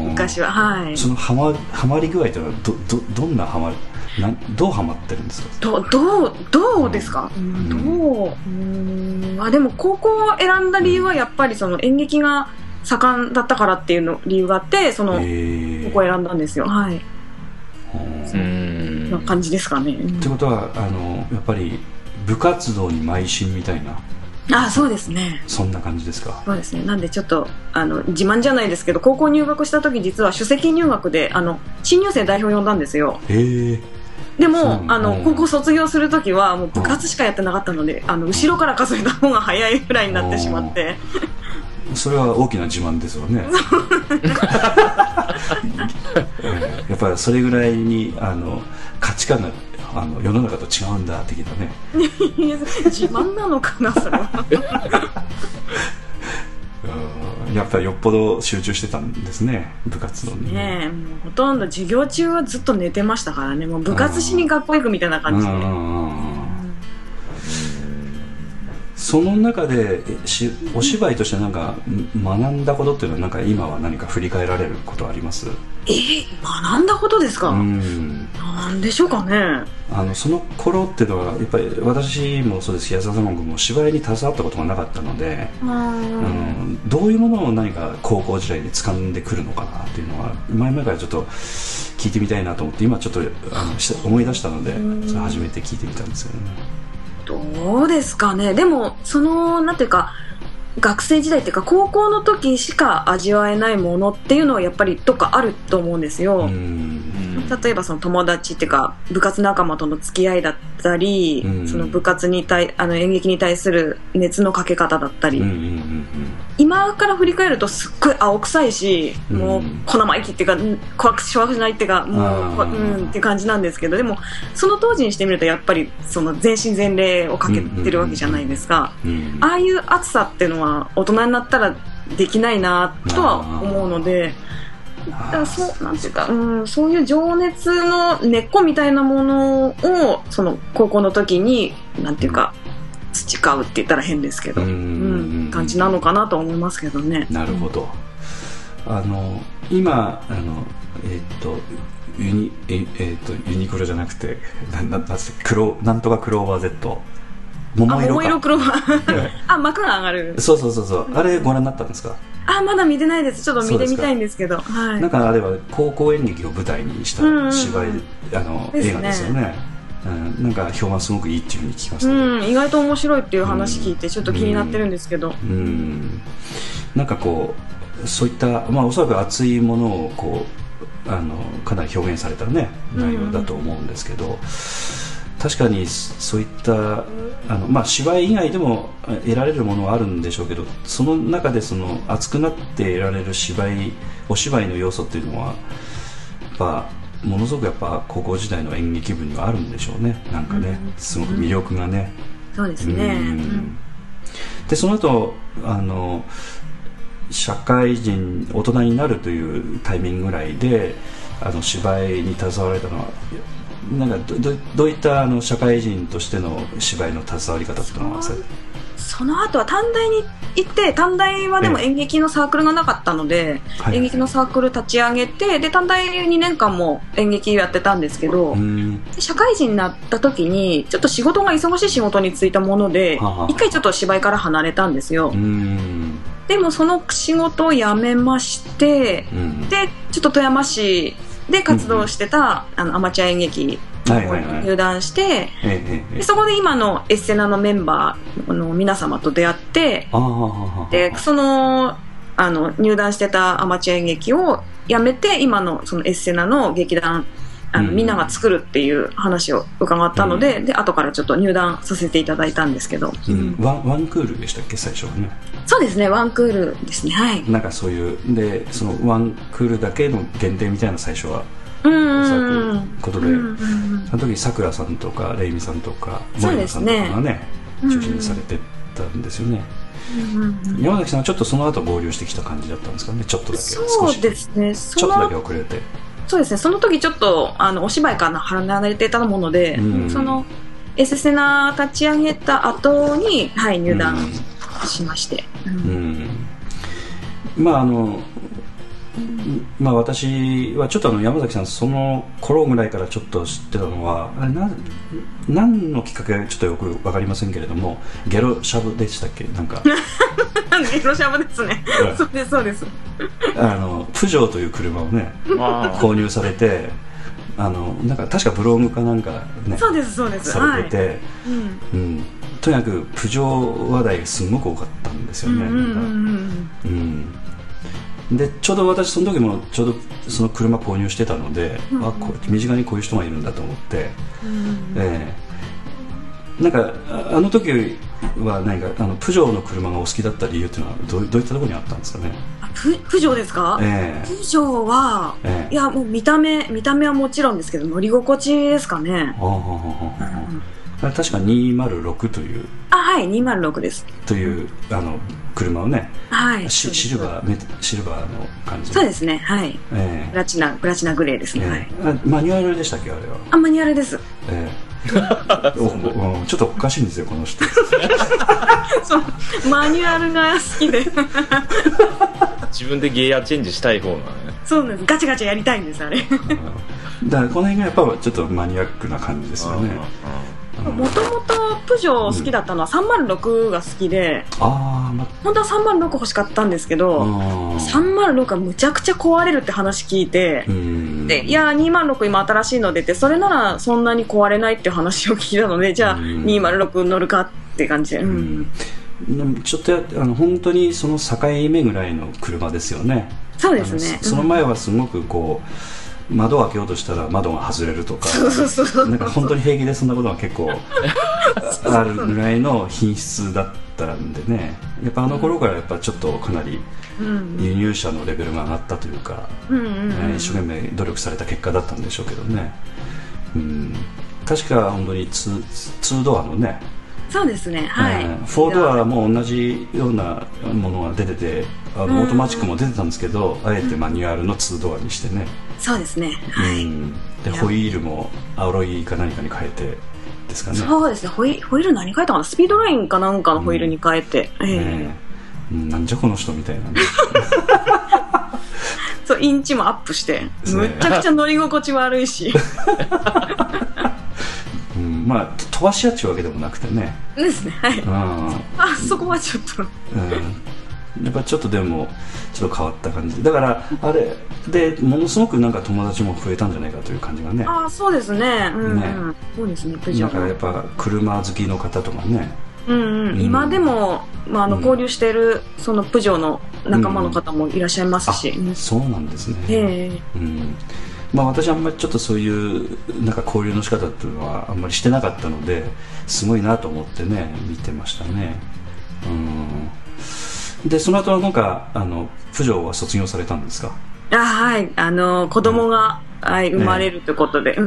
昔は。はい、そのハマ、ハマり具合というのは ど, ど, どんなハマりなんどうハマってるんですか？ ど, ど, うどうですか、うん、どう、うーん、あでも高校を選んだ理由はやっぱりその演劇が盛んだったからっていうの理由があって、そのここを選んだんですよ。はい、そんな感じですかね。ってことはあのやっぱり部活動に邁進みたいな。ああ、そうですね。そんな感じですか？そうですね。なんでちょっとあの自慢じゃないですけど、高校入学した時実は首席入学であの新入生代表呼んだんですよ。へえ。でもあの高校卒業する時はもう部活しかやってなかったので、あの後ろから数えた方が早いくらいになってしまってそれは大きな自慢ですよねやっぱりそれぐらいにあの価値観があの世の中と違うんだ的なね自慢なのかなそれはやっぱりよっぽど集中してたんですね、部活動にね。もうほとんど授業中はずっと寝てましたからね。もう部活しに学校行くみたいな感じで。その中でしお芝居としてなんか学んだことっていうのはなんか今は何か振り返られることあります？えー、学んだことですか？うん、なんでしょうかね。あのその頃っていうのはやっぱり私もそうですし、安田さんも芝居に携わったことがなかったので、うん、どういうものを何か高校時代で掴んでくるのかなっていうのは前々からちょっと聞いてみたいなと思って、今ちょっとあの思い出したのでそれ初めて聞いてみたんですよね。どうですかね。でもそのなんていうか学生時代っていうか高校の時しか味わえないものっていうのはやっぱりどっかあると思うんですよ。うん、例えばその友達っていうか部活仲間との付き合いだったり、その部活に対あの演劇に対する熱のかけ方だったり、うん、今から振り返るとすっごい青臭いし、もう小生意気っていうか怖くしわくしないっていうか、もううんって感じなんですけど、でもその当時にしてみるとやっぱりその全身全霊をかけてるわけじゃないですか。ああいう熱さっていうのは大人になったらできないなとは思うので、だからそうなんていうか、うん、そういう情熱の根っこみたいなものをその高校の時になんていうか培うって言ったら変ですけど、うん、うん、感じなのかなと思いますけどね。なるほど。あの今あのえー、っとユニえー、っとユニクロじゃなくてなななクロなんとかクローバー Z。桃色か。あ、桃色黒はあ、幕が上がる。そうそうそうそう。あれご覧になったんですか？あ、まだ見てないです。ちょっと見てみたいんですけど。はい。なんかあれは高校演劇を舞台にした芝居、うんうん、あの、映画ですよね。うん、なんか評判すごくいいっていうふうに聞きましたけど。うん、意外と面白いっていう話聞いてちょっと気になってるんですけど。うん。うん、なんかこうそういったまあおそらく熱いものをこうあのかなり表現されたね内容だと思うんですけど。うんうん、確かにそういったあの、まあ、芝居以外でも得られるものはあるんでしょうけど、その中でその熱くなって得られる芝居お芝居の要素っていうのはやっぱものすごくやっぱ高校時代の演劇部にはあるんでしょうね。なんかね、うん、すごく魅力がね、うん、そうですね、うん、でその後あの社会人大人になるというタイミングぐらいであの芝居に携わられたのはなんか ど, ど, どういったあの社会人としての芝居の携わり方ってのは そ, その後は短大に行って、短大はでも演劇のサークルがなかったので、はい、演劇のサークル立ち上げて、で短大にねんかんも演劇やってたんですけど、うん、で社会人になった時にちょっと仕事が忙しい仕事に就いたもので一回ちょっと芝居から離れたんですよ。うん、でもその仕事を辞めまして、うん、でちょっと富山市で活動してた、うん、あのアマチュア演劇を入団して、はいはいはい、でそこで今のエッセナのメンバーの皆様と出会って、でそのあの入団してたアマチュア演劇をやめて今のそのエッセナの劇団あの、うん、みんなが作るっていう話を伺ったので、うん、で後からちょっと入団させていただいたんですけど、うん、ワ, ワンクールでしたっけ最初はね。そうですね、ワンクールですね、はい。なんかそういうでそのワンクールだけの限定みたいな最初はうんことで、うん、その時さくらさんとかレイミさんとか森野さんとかがね中心にされてたんですよね、うんうんうん、山崎さんはちょっとその後合流してきた感じだったんですかね。ちょっとだけそうですね、少しちょっとだけ遅れてそうですね、その時ちょっとあのお芝居から離れてたもので、うん、そのエッセナ立ち上げた後に、はい、入団しまして、うんうん、まああの、まあ、私はちょっとあの山崎さんその頃ぐらいからちょっと知ってたのはあれな何のきっかけかちょっとよく分かりませんけれどもゲロシャブでしたっけなんかゲロシャブですね、はい、そうですそうです。あのプジョーという車をね購入されてあのなんか確かブログかなんかねそうですそうですされてて、はいうんうん、とにかくプジョー話題がすごく多かったんですよね、うんうんうんうんうん、でちょうど私その時もちょうどその車購入してたので、うん、あこ身近にこういう人がいるんだと思って、うんえー、なんかあの時は何かあのプジョーの車がお好きだった理由っていうのは ど, どういったところにあったんですかね。あ プ, プジョーですか、えー、プジョーは、えー、いやもう見た目見た目はもちろんですけど乗り心地ですかね。あ、うん、確かにひゃくろくというあはいにひゃくろくですというあの車をね、はい、シ, シルバーシルバーの感じそうですねはい、えー、プラチナプラチナグレーですね、えーはい、マニュアルでしたっけあれは。あマニュアルです、えーおおちょっとおかしいんですよこの人そうマニュアルが好きで自分でギアチェンジしたい方なのね。そうなんです、ガチガチやりたいんですあれだからこの辺がやっぱちょっとマニアックな感じですよね。もともとプジョー好きだったのはさんまるろくが好きで、うん、あ、ま、本当はさんまるろく欲しかったんですけどさんまるろくがむちゃくちゃ壊れるって話聞いて、うんでいやにひゃくろく今新しいの出てそれならそんなに壊れないって話を聞いたのでじゃあにひゃくろく乗るかって感じで、うんうん、ちょっとやあの本当にその境目ぐらいの車ですよね。そうですね、うん、その前はすごくこう窓を開けようとしたら窓が外れるとか、なんか本当に平気でそんなことが結構あるぐらいの品質だったんでね、やっぱあの頃からやっぱちょっとかなり輸入車のレベルが上がったというか、一生懸命努力された結果だったんでしょうけどね、うん、確か本当に ツー, ツードアのね、そうですね、はい、よんドアも同じようなものが出てて、あのオートマチックも出てたんですけど、あえてマニュアルのツードアにしてね、そうですね、はい、うん、でホイールもアロイか何かに変えてですかね。そうですね、ホイ、ホイール何変えたかな、スピードラインかなんかのホイールに変えて、うん、えーね、うん、なんじゃこの人みたいな、ね、そうインチもアップして、むちゃくちゃ乗り心地悪いしまあ、飛ばし合っちゃうわけでもなくてね、ですね、はい、うん、あそこはちょっと、うん、やっぱちょっとでもちょっと変わった感じだからあれでものすごくなんか友達も増えたんじゃないかという感じがね。あ、そうですね、うん、ね、そうですね、だからやっぱ車好きの方とかね、うんうんうん、今でも、まあ、あの交流しているそのプジョーの仲間の方もいらっしゃいますし、うんうん、そうなんですね、えー、うん、まあ、私はあんまりちょっとそういうなんか交流の仕方っていうのはあんまりしてなかったので、すごいなと思ってね見てましたね、うん、でその後なんかあのプジョーは卒業されたんですか。あ、はい、あの子供が、うん、はい、生まれるということで、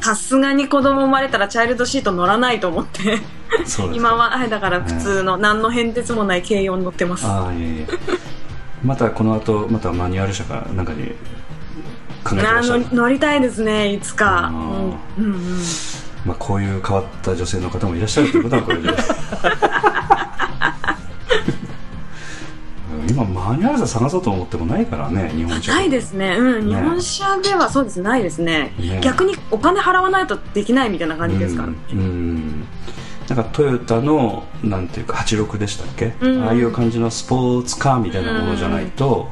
さすがに子供生まれたらチャイルドシート乗らないと思ってそう今は、はい、だから普通の何の変哲もない軽四乗ってます。あ、いやいやまたこの後またマニュアル車かなんかにあの乗りたいですね、いつか、うんうんうん、まあ、こういう変わった女性の方もいらっしゃるということはこれで今マニュアル車探そうと思ってもないからね、日本車ないですね、うん、ね、日本車ではそうです、ないですね、ね、逆にお金払わないとできないみたいな感じですから、ね、うんうん、なんかトヨタのなんていうかはちじゅうろくでしたっけ、うん、ああいう感じのスポーツカーみたいなものじゃないと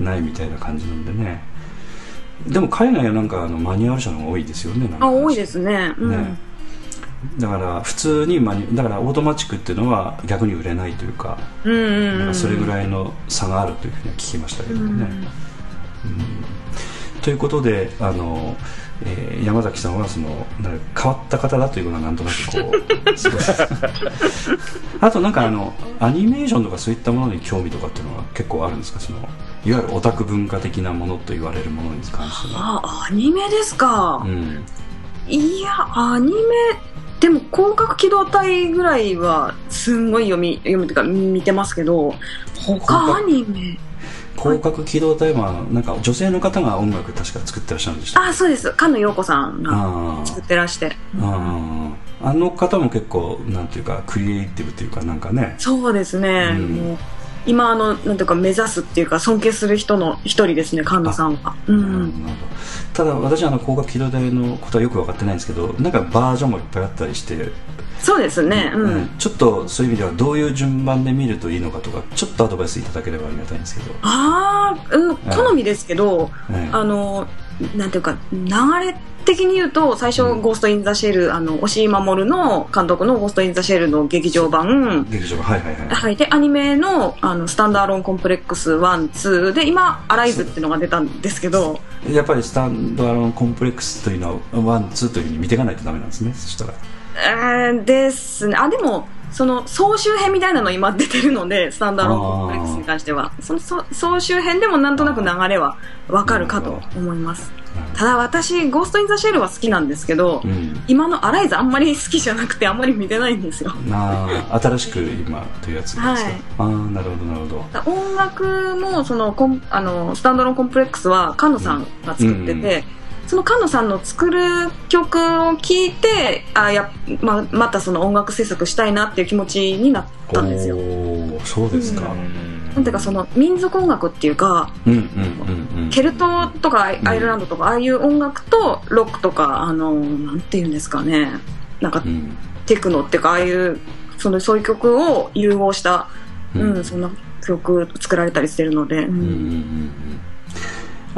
ないみたいな感じなんでね。でも海外はなんかあのマニュアル車の方が多いですよね。なんかあ、多いですね、うん、ね、だから普通にマニュだからオートマチックっていうのは逆に売れないというか、うんうんうん、なんかそれぐらいの差があるというふうには聞きましたけどね、うんうんうん、ということであの、えー、山崎さんはそのなんか変わった方だということはなんとなくこうすごいあとなんかあのアニメーションとかそういったものに興味とかっていうのは結構あるんですか。そのいわゆるオタク文化的なものと言われるものに関しては。あ、アニメですか、うん、いやアニメでも広角機動隊ぐらいはすんごい読み読むというか見てますけど、他アニメ広角機動隊はなんか女性の方が音楽確か作ってらっしゃるんでした。あ、そうです、菅野陽子さんが作ってらして、ああ、あの方も結構なんていうかクリエイティブというかなんかね、そうですね、うん、もう今あのなんていうか目指すっていうか尊敬する人の一人ですね、菅野さんは、うん、ただ私は広角機動隊のことはよく分かってないんですけど、なんかバージョンもいっぱいあったりして。そうですね、うんうん、ちょっとそういう意味ではどういう順番で見るといいのかとかちょっとアドバイスいただければありがたいんですけど。ああ、うん、好みですけど、うん、あのなんていうか流れ的に言うと最初、うん、ゴーストインザシェル、あの押井守の監督のゴーストインザシェルの劇場版、劇場版、はいはいはい、はい、でアニメ の, あのスタンドアローンコンプレックスワン、ツーで今アライズっていうのが出たんですけど、やっぱりスタンドアローンコンプレックスというのはワン、ツーというふうに見ていかないとダメなんですね、そしたら。えー、ですね、あ、でもその総集編みたいなの今出てるので、スタンダードコンプレックスに関してはそのそ総集編でもなんとなく流れは分かるかと思います。ただ私ゴーストインザシェルは好きなんですけど、うん、今のアライズあんまり好きじゃなくてあんまり見てないんですよ。あ、新しく今というやつですか、はい、あ、なるほどなるほど。音楽もそのコンあのスタンダードコンプレックスは菅野さんが作ってて、うんうん、その菅野さんの作る曲を聴いて、あ、や、ま、またその音楽制作したいなっていう気持ちになったんですよ。お、そうですか、うん、なんていうかその民族音楽っていうか、うんうんうんうん、ケルトとかアイルランドとか、うん、ああいう音楽とロックとか、あのなんていうんですかね、なんかテクノっていうか、ああいうそのそういう曲を融合した、うんうん、そんな曲作られたりしてるので、うんうんうん、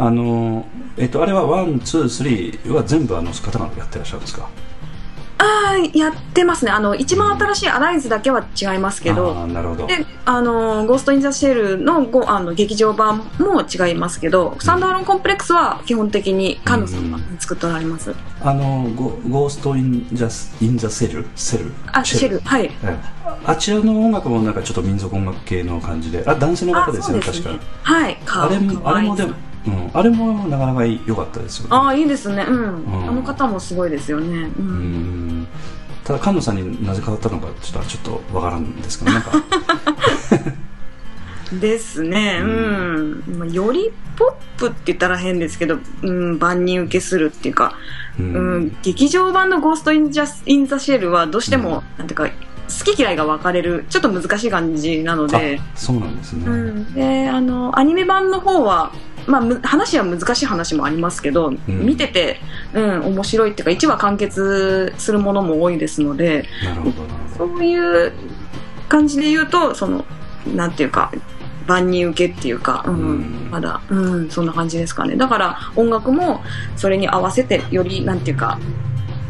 あのえっと、あれはワン、ツー、スリーは全部あの方がやってらっしゃるんですか。あやってますね。あの一番新しいアライズだけは違いますけど、あなるほど。であのゴーストインザシェル の, ごあの劇場版も違いますけど、うん、サンダーロンコンプレックスは基本的に菅野さんが作っておられます、うん、あの ゴ, ゴーストインザインザセルセルあシェ ル, シェルはい、あちらの音楽もなんかちょっと民族音楽系の感じで、あ男性の方ですよね、確かに、はい、かあれもあれもでも、うん、あれもなかなか良かったですよね。ああいいですね、うん、うん、あの方もすごいですよね、うん、うん。ただ菅野さんになぜ語ったのかちょっとちょっとわからんですけど、なんかですね、うん、うん。よりポップって言ったら変ですけど、うん、万人受けするっていうか、うんうん、劇場版のゴーストインザシェルはどうしても、うん、なんていうか好き嫌いが分かれるちょっと難しい感じなので、あそうなんですね、うん、であのアニメ版の方は、まあ、話は難しい話もありますけど、うん、見てて、うん、面白いっていうかいちわ完結するものも多いですので、なるほどなるほど。そういう感じで言うとそのなんていうか万人受けっていうか、うんうん、まだ、うん、そんな感じですかね。だから音楽もそれに合わせてよりなんていうか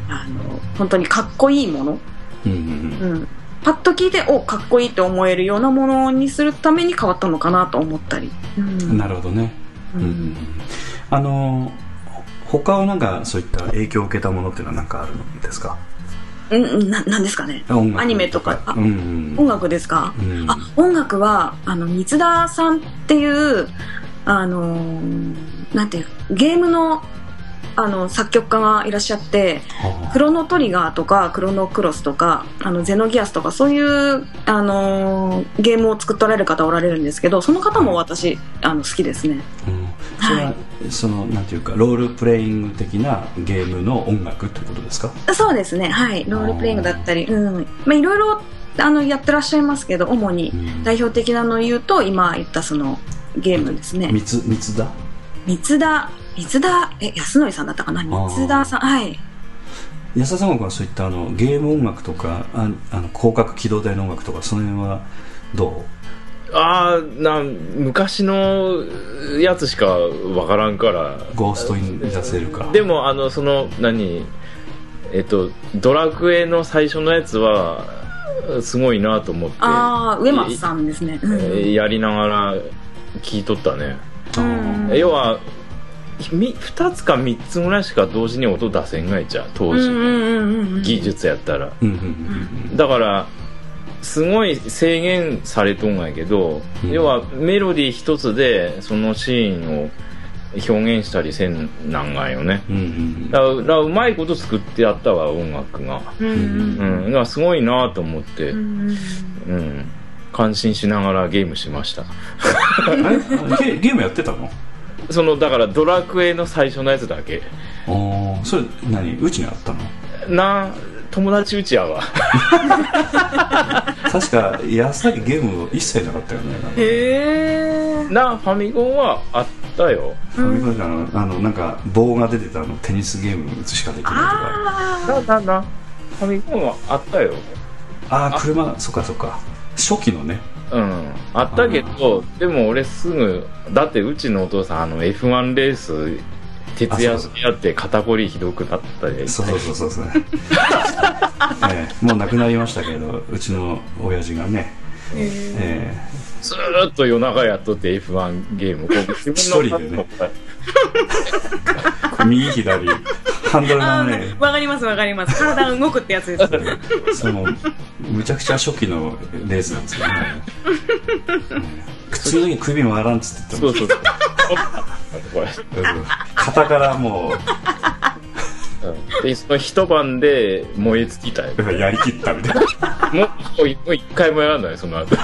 あの本当にかっこいいもの、うんうんうん、パッと聞いておかっこいいと思えるようなものにするために変わったのかなと思ったり、うん、なるほどね、うんうん、あの他はなんかそういった影響を受けたものっていうのは何かあるんですか？うん、ななんですかね、アニメとか、あ、うんうん、音楽ですか、うん、あ音楽はあの三田さんっていうあのなんていうゲームのあの作曲家がいらっしゃって、はあ、クロノトリガーとかクロノクロスとかあのゼノギアスとかそういう、あのー、ゲームを作っておられる方おられるんですけど、その方も私あの好きですね、うん、それは、はい、そのなんていうかロールプレイング的なゲームの音楽ということですか？そうですね、はい、ロールプレイングだったり、うんまあ、いろいろあのやってらっしゃいますけど、主に代表的なのを言うと今言ったそのゲームですね。三田三田三田え安典さんだったかな、三田さん、はい、安田さんはそういったあのゲーム音楽とかああの広角機動隊の音楽とかその辺はどう？あな昔のやつしかわからんからゴーストインザセルか。でもあのその何えっとドラクエの最初のやつはすごいなと思って、あ上松さんですね、やりながら聴いとったね、うん、要はふたつかみっつぐらいしか同時に音出せんがいちゃ当時の技術やったら、だからすごい制限されとんがやけど、うん、要はメロディー一つでそのシーンを表現したりせんなんがよね、うんうん、だからうまいこと作ってやったわ音楽が、うんうんうん、がすごいなと思って、うんうん、感心しながらゲームしましたゲ, ゲームやってたの？そのだからドラクエの最初のやつだけ。ああ、それ何うちにあったの？な友達うちやわ確か安崎ゲーム一切なかったよね。へえ。なファミコンはあったよ。ファミコンじゃん、あのなんか棒が出てたあのテニスゲーム打つしかできないとか。なななファミコンはあったよ。ああ車そっかそっか初期のね。うん、あったけど、でも俺すぐだってうちのお父さんあの エフワン レース徹夜してやって肩こりひどくなったり、そうそうそうそう、ねえー、もう亡くなりましたけどうちの親父がね、えー、ずーっと夜中やっとって エフワン ゲーム一人でね右左ハンドルがね、わかりますわかります、体が動くってやつですそのむちゃくちゃ初期のレースなんですけどね普通に首回らんっつって言ってたもん肩からもうでその一晩で燃え尽きたよやりきったみたいなもう一回もやらないその後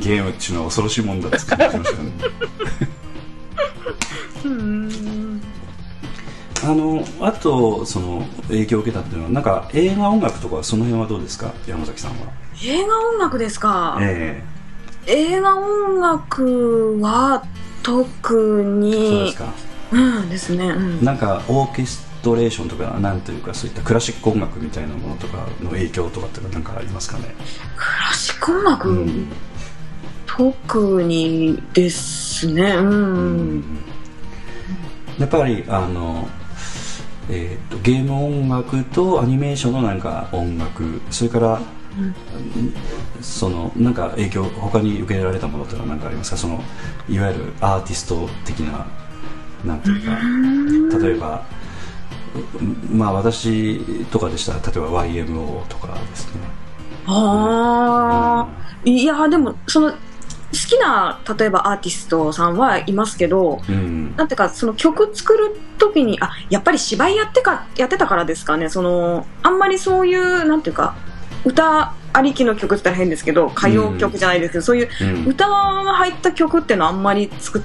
ゲームっていうのは恐ろしいもんだって作ってましたねあのあとその影響を受けたっていうのはなんか映画音楽とかその辺はどうですか？山崎さんは映画音楽ですか、えー、映画音楽は特にそうですか、うんですね、うん、なんかオーケストレーションとかなんというかそういったクラシック音楽みたいなものとかの影響とかって何かありますかね？クラシック音楽、うん、特にですね、うん、うんやっぱりあの、えー、とゲーム音楽とアニメーションのなんか音楽、それから、うん、そのなんか影響他に受けられたものってのは何かありますか？そのいわゆるアーティスト的ななんていうか、例えばまあ私とかでしたら例えば ワイエムオー とかですね。ああ、うん、いやでもその好きな例えばアーティストさんはいますけど、うん、なんていうかその曲作る時にあやっぱり芝居やってかやってたからですかね。そのあんまりそういうなんていうか歌ありきの曲って言ったら変ですけど歌謡曲じゃないですけど、うん、そういう歌が入った曲っていうのはあんまり作っ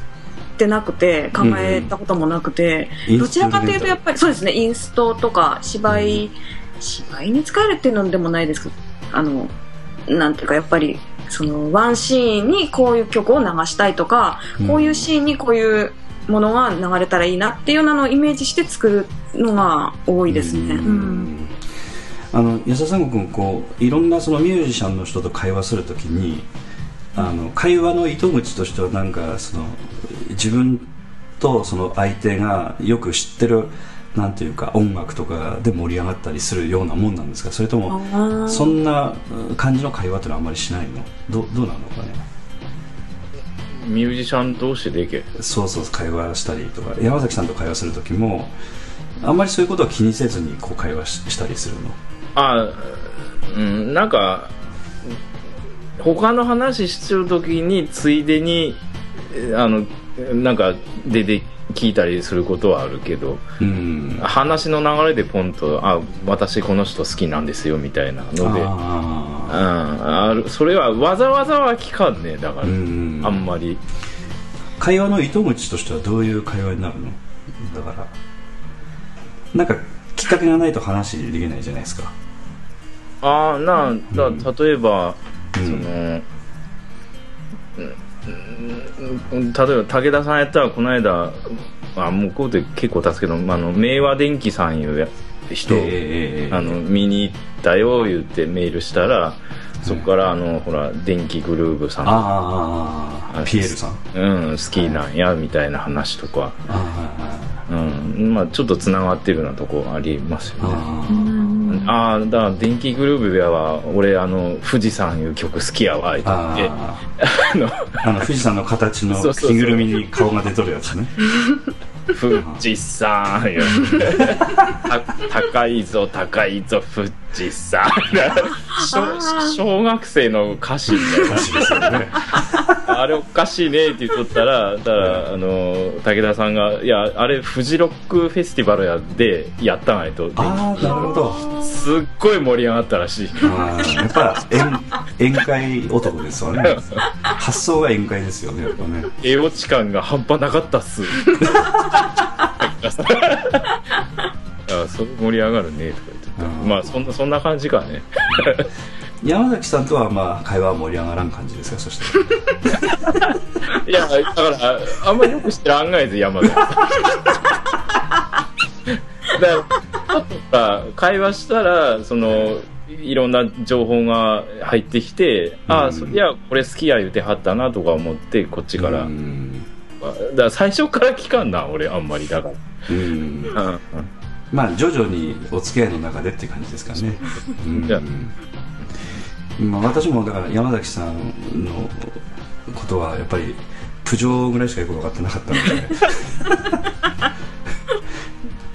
てなくて考えたこともなくて、うん、どちらかというとやっぱりそうですね、インストとか芝居、うん、芝居に使えるっていうのでもないですけど、あのなんていうかやっぱりそのワンシーンにこういう曲を流したいとか、うん、こういうシーンにこういうものが流れたらいいなっていうようなのをイメージして作るのが多いですね、うんうん、あの安田さんごくんこういろんなそのミュージシャンの人と会話するときにあの会話の糸口としてはなんかその自分とその相手がよく知ってるなんていうか音楽とかで盛り上がったりするようなもんなんですか？それともそんな感じの会話ってのはあんまりしないの？ ど, どうなのかね。ミュージシャン同士でいけそうそう会話したりとか、山崎さんと会話する時もあんまりそういうことは気にせずにこう会話 し, したりするの？あ、うん、なんか他の話してる時についでにあのなんか出て聞いたりすることはあるけど、うん、話の流れでポンとあ私この人好きなんですよみたいなので、あ、うん、あそれはわざわざは聞かんね。だから、うん、あんまり会話の糸口としてはどういう会話になるの？だからなんかきっかけがないと話できないじゃないですか。ああ、なだ、うん、例えば、うん、その、うん例えば武田さんやったらこの間あ向こうで結構経つけど、まあ、の明和電機さんいう人、えー、あの見に行ったよ言ってメールしたら、うん、そこからあのほら電気グルーヴさんああピエールさん、うん、好きなんやみたいな話とか、はいうんまあ、ちょっとつながってるようなとこありますよね。あーだ電気グルーヴやわ俺あの富士山いう曲好きやわってああのあの富士山の形の着ぐるみに顔が出とるやつね。富士山よ高いぞ高いぞ富士山小学生の歌詞みたいな歌詞ですよね。あれおかしいねって言っとったら、だからあの武田さんがいやあれフジロックフェスティバルやでやったないとああなるほどすっごい盛り上がったらしい。あやっぱ宴会男ですよね。発想が宴会ですよねやっぱね。エロチ感が半端なかったっす。あそ盛り上がるねとか言ってた。まあそんなそんな感じかね。山崎さんとはまあ会話は盛り上がらん感じですか？そしていやだからあんまりよく知ってる案外ず山崎さんだからちょっとさ会話したらそのいろんな情報が入ってきて、うん、ああそりゃこれ好きや言うてはったなとか思ってこっちから、うん、だから最初から聞かんな俺あんまりだからうんまあ徐々にお付き合いの中でって感じですかね。うんまあ、私もだから山崎さんのことはやっぱりプジョーぐらいしかよく分かってなかった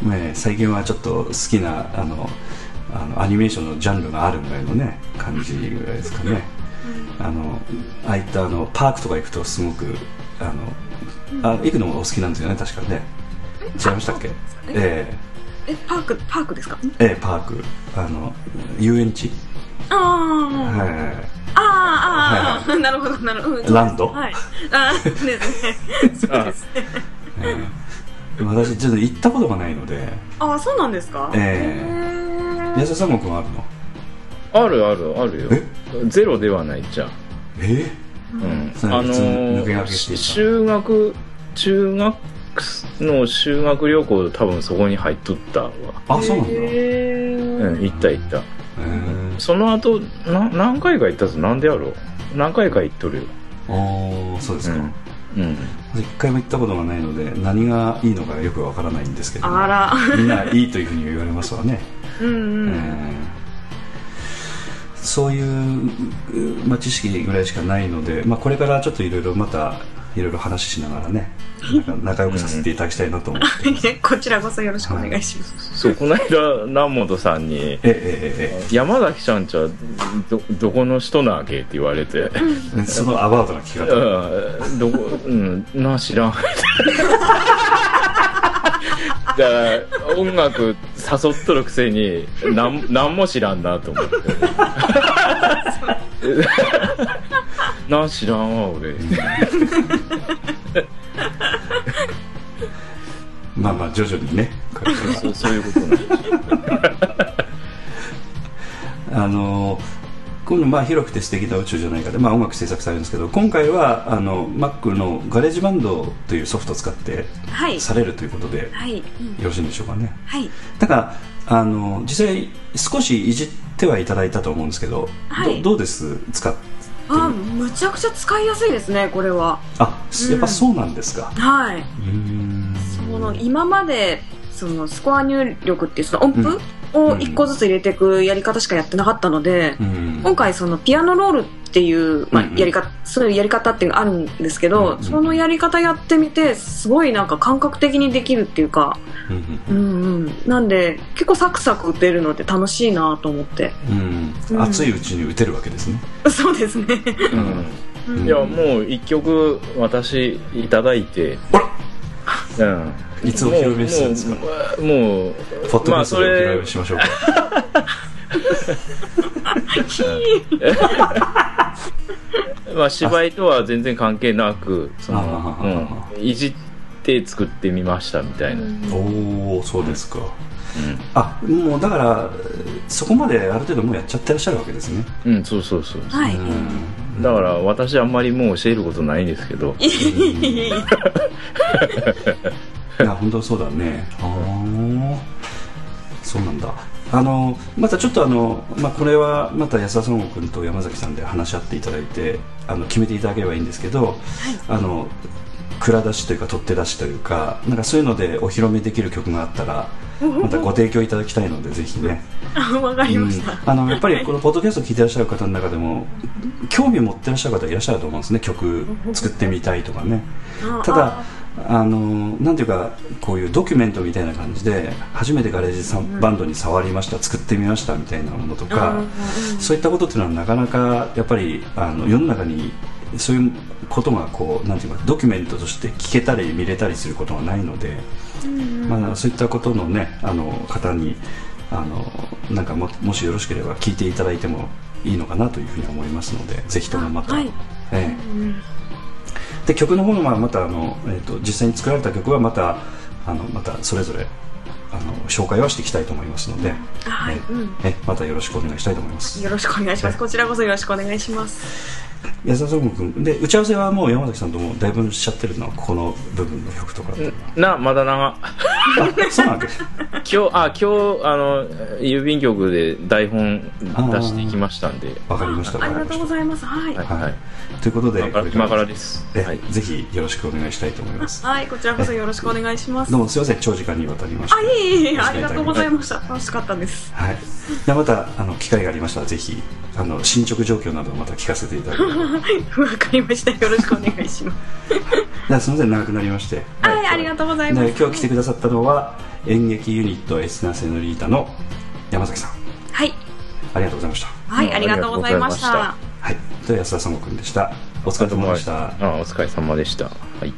ので、ね、最近はちょっと好きなあのあのアニメーションのジャンルがあるぐらいのね感じぐらいですかね。あのああいったあのパークとか行くとすごくあのあ行くのもお好きなんですよね確かね。違いましたっけ？えー、えパークパークですか？えー、パークあの遊園地あ、はいはいはい、ああ、はいはい、なるほどなるほどランド、はい、あですねそうですね、うん、私ちょっと行ったことがないので。ああそうなんですか？えー、安田さんもくんあるの？あるあるあるよ。ゼロではないじゃん。えー、うん、あのー、修学中学の修学旅行多分そこに入っとったわ。あそうなんだ、えー、うん行った行ったその後な何回か行ったぞ。なんでやろう何回か行っとるよ。ああそうですか、うんうん、一回も行ったことがないので何がいいのかよくわからないんですけど、あらみんないいというふうに言われますわねうん、うんえー、そういう、まあ、知識ぐらいしかないので、まあ、これからちょっといろいろまたいろいろ話ししながらね仲良くさせていただきたいなと思ってます、うん、こちらこそよろしくお願いします、はい、そうこの間南本さんにええええ山崎さんちは ど, どこの人なわけって言われてそのアバウトな聞き方どこ、うん、な知らんだから音楽誘っとるくせに何何も知らんなと思ってなん知らんわ俺まあまあ徐々にねそう、そういうことなんであの今度まあ広くて素敵な宇宙じゃないかで、まあ、音楽制作されるんですけど今回はあの Mac のガレージバンドというソフトを使ってされるということで、はい、よろしいんでしょうかね、はい、だからあの実際少しいじってはいただいたと思うんですけど、はい、ど, どうです使ってあむちゃくちゃ使いやすいですねこれはあ、うん、やっぱそうなんですかはいうんその今までそのスコア入力っていうその音符をいっこずつ入れていくやり方しかやってなかったので、うん、今回そのピアノロールっていう、まあ、やり方、うん、そういうやり方っていうのがあるんですけど、うん、そのやり方やってみてすごいなんか感覚的にできるっていうか、うんうんうん、なんで結構サクサク打てるので楽しいなと思って、うんうん、熱いうちに打てるわけですねそうですね、うん、いやもういっきょく私いただいてあらうん、いつお披露目したんですかもう、もうポッドキャストでお披露目しましょうか、まあ、芝居とは全然関係なくその、うん、いじって作ってみましたみたいなおおそうですか、うん、あもうだからそこまである程度もうやっちゃってらっしゃるわけですねうんそうそうそう、はいうんだから私あんまりもう教えることないんですけどいや本当そうだねあそうなんだあのまたちょっとあの、まあ、これはまた安田孫悟君と山崎さんで話し合っていただいてあの決めていただければいいんですけど、はい、あの蔵出しというか取っ手出しというかなんかそういうのでお披露目できる曲があったらまたご提供いただきたいのでぜひねわかりました、うん、あのやっぱりこのポッドキャストを聞いてらっしゃる方の中でも興味を持ってらっしゃる方いらっしゃると思うんですね曲作ってみたいとかねただあのなんていうかこういうドキュメントみたいな感じで初めてガレージバンドに触りました作ってみましたみたいなものとかそういったことっていうのはなかなかやっぱりあの世の中にそういうことがこうなんていうかドキュメントとして聞けたり見れたりすることがないので、うんまあ、そういったことのねあの方にあのなんか も, もしよろしければ聞いていただいてもいいのかなというふうに思いますのでぜひともまた、はいええ、で曲の方はまたあの、えー、と実際に作られた曲はまたあのまたそれぞれあの紹介はしていきたいと思いますので、はいえええまたよろしくお願いしたいと思いますよろしくお願いします、ええ、こちらこそよろしくお願いします安田君君で打ち合わせはもう山崎さんともだいぶしちゃってるのはここの部分の曲とかなまだ長あそうなんです今日あ今日あの郵便局で台本出していきましたんでわかりましたありがとうございますはい、はいはい、ということで今から、今からです、はい、ぜひよろしくお願いしたいと思いますはいこちらこそよろしくお願いしますどうもすいません長時間にわたりましたあいえいえありがとうございました楽しかったですはいでまたあの機会がありましたらぜひあの進捗状況などをまた聞かせていただきますわかりましたよろしくお願いしますすみません長くなりましてはい、はい、ありがとうございます今日来てくださったのは演劇ユニットエスナセノリータの山崎さんはいありがとうございましたはいありがとうございましたはいと安田孫悟君でしたお疲れ様でしたああお疲れ様でしたはい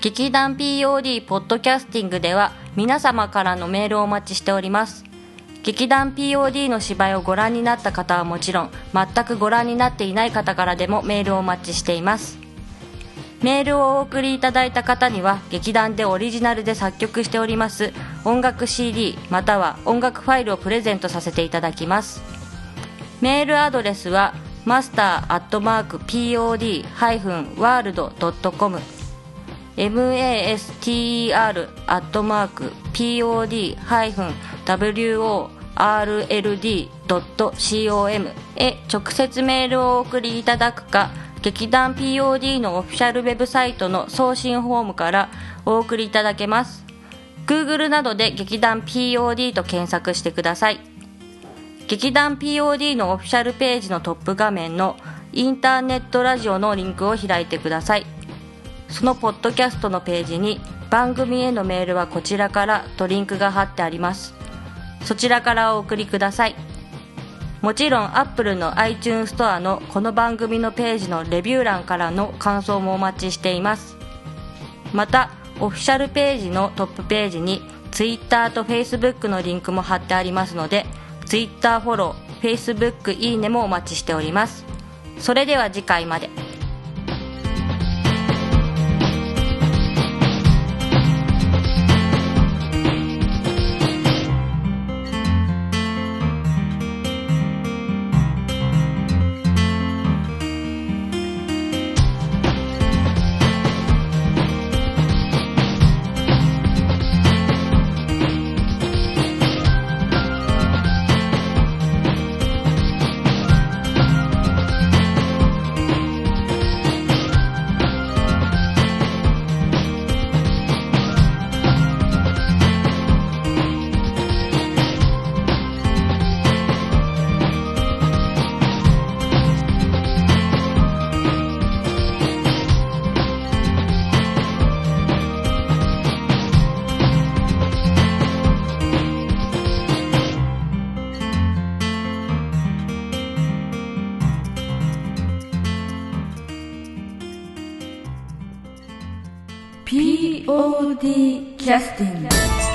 劇団 ピーオーディー ポッドキャスティングでは皆様からのメールをお待ちしております劇団 ピーオーディー の芝居をご覧になった方はもちろん全くご覧になっていない方からでもメールをお待ちしていますメールをお送りいただいた方には劇団でオリジナルで作曲しております音楽 シーディー または音楽ファイルをプレゼントさせていただきますメールアドレスは マスター アットマーク ピーオーディー ハイフン ワールド ドットコム マスター アットマーク ピーオーディー ハイフン ダブリューオーアールエルディー ドットコム へ直接メールをお送りいただくか劇団 ピーオーディー のオフィシャルウェブサイトの送信フォームからお送りいただけます。 Google などで劇団 ピーオーディー と検索してください。劇団 ピーオーディー のオフィシャルページのトップ画面のインターネットラジオのリンクを開いてください。そのポッドキャストのページに番組へのメールはこちらからとリンクが貼ってあります。そちらからお送りください。もちろん Apple の iTunes ストアのこの番組のページのレビュー欄からの感想もお待ちしています。またオフィシャルページのトップページに Twitter と Facebook のリンクも貼ってありますので、 Twitter フォロー、 Facebook いいねもお待ちしております。それでは次回まで。ピーオーディー キャスティング。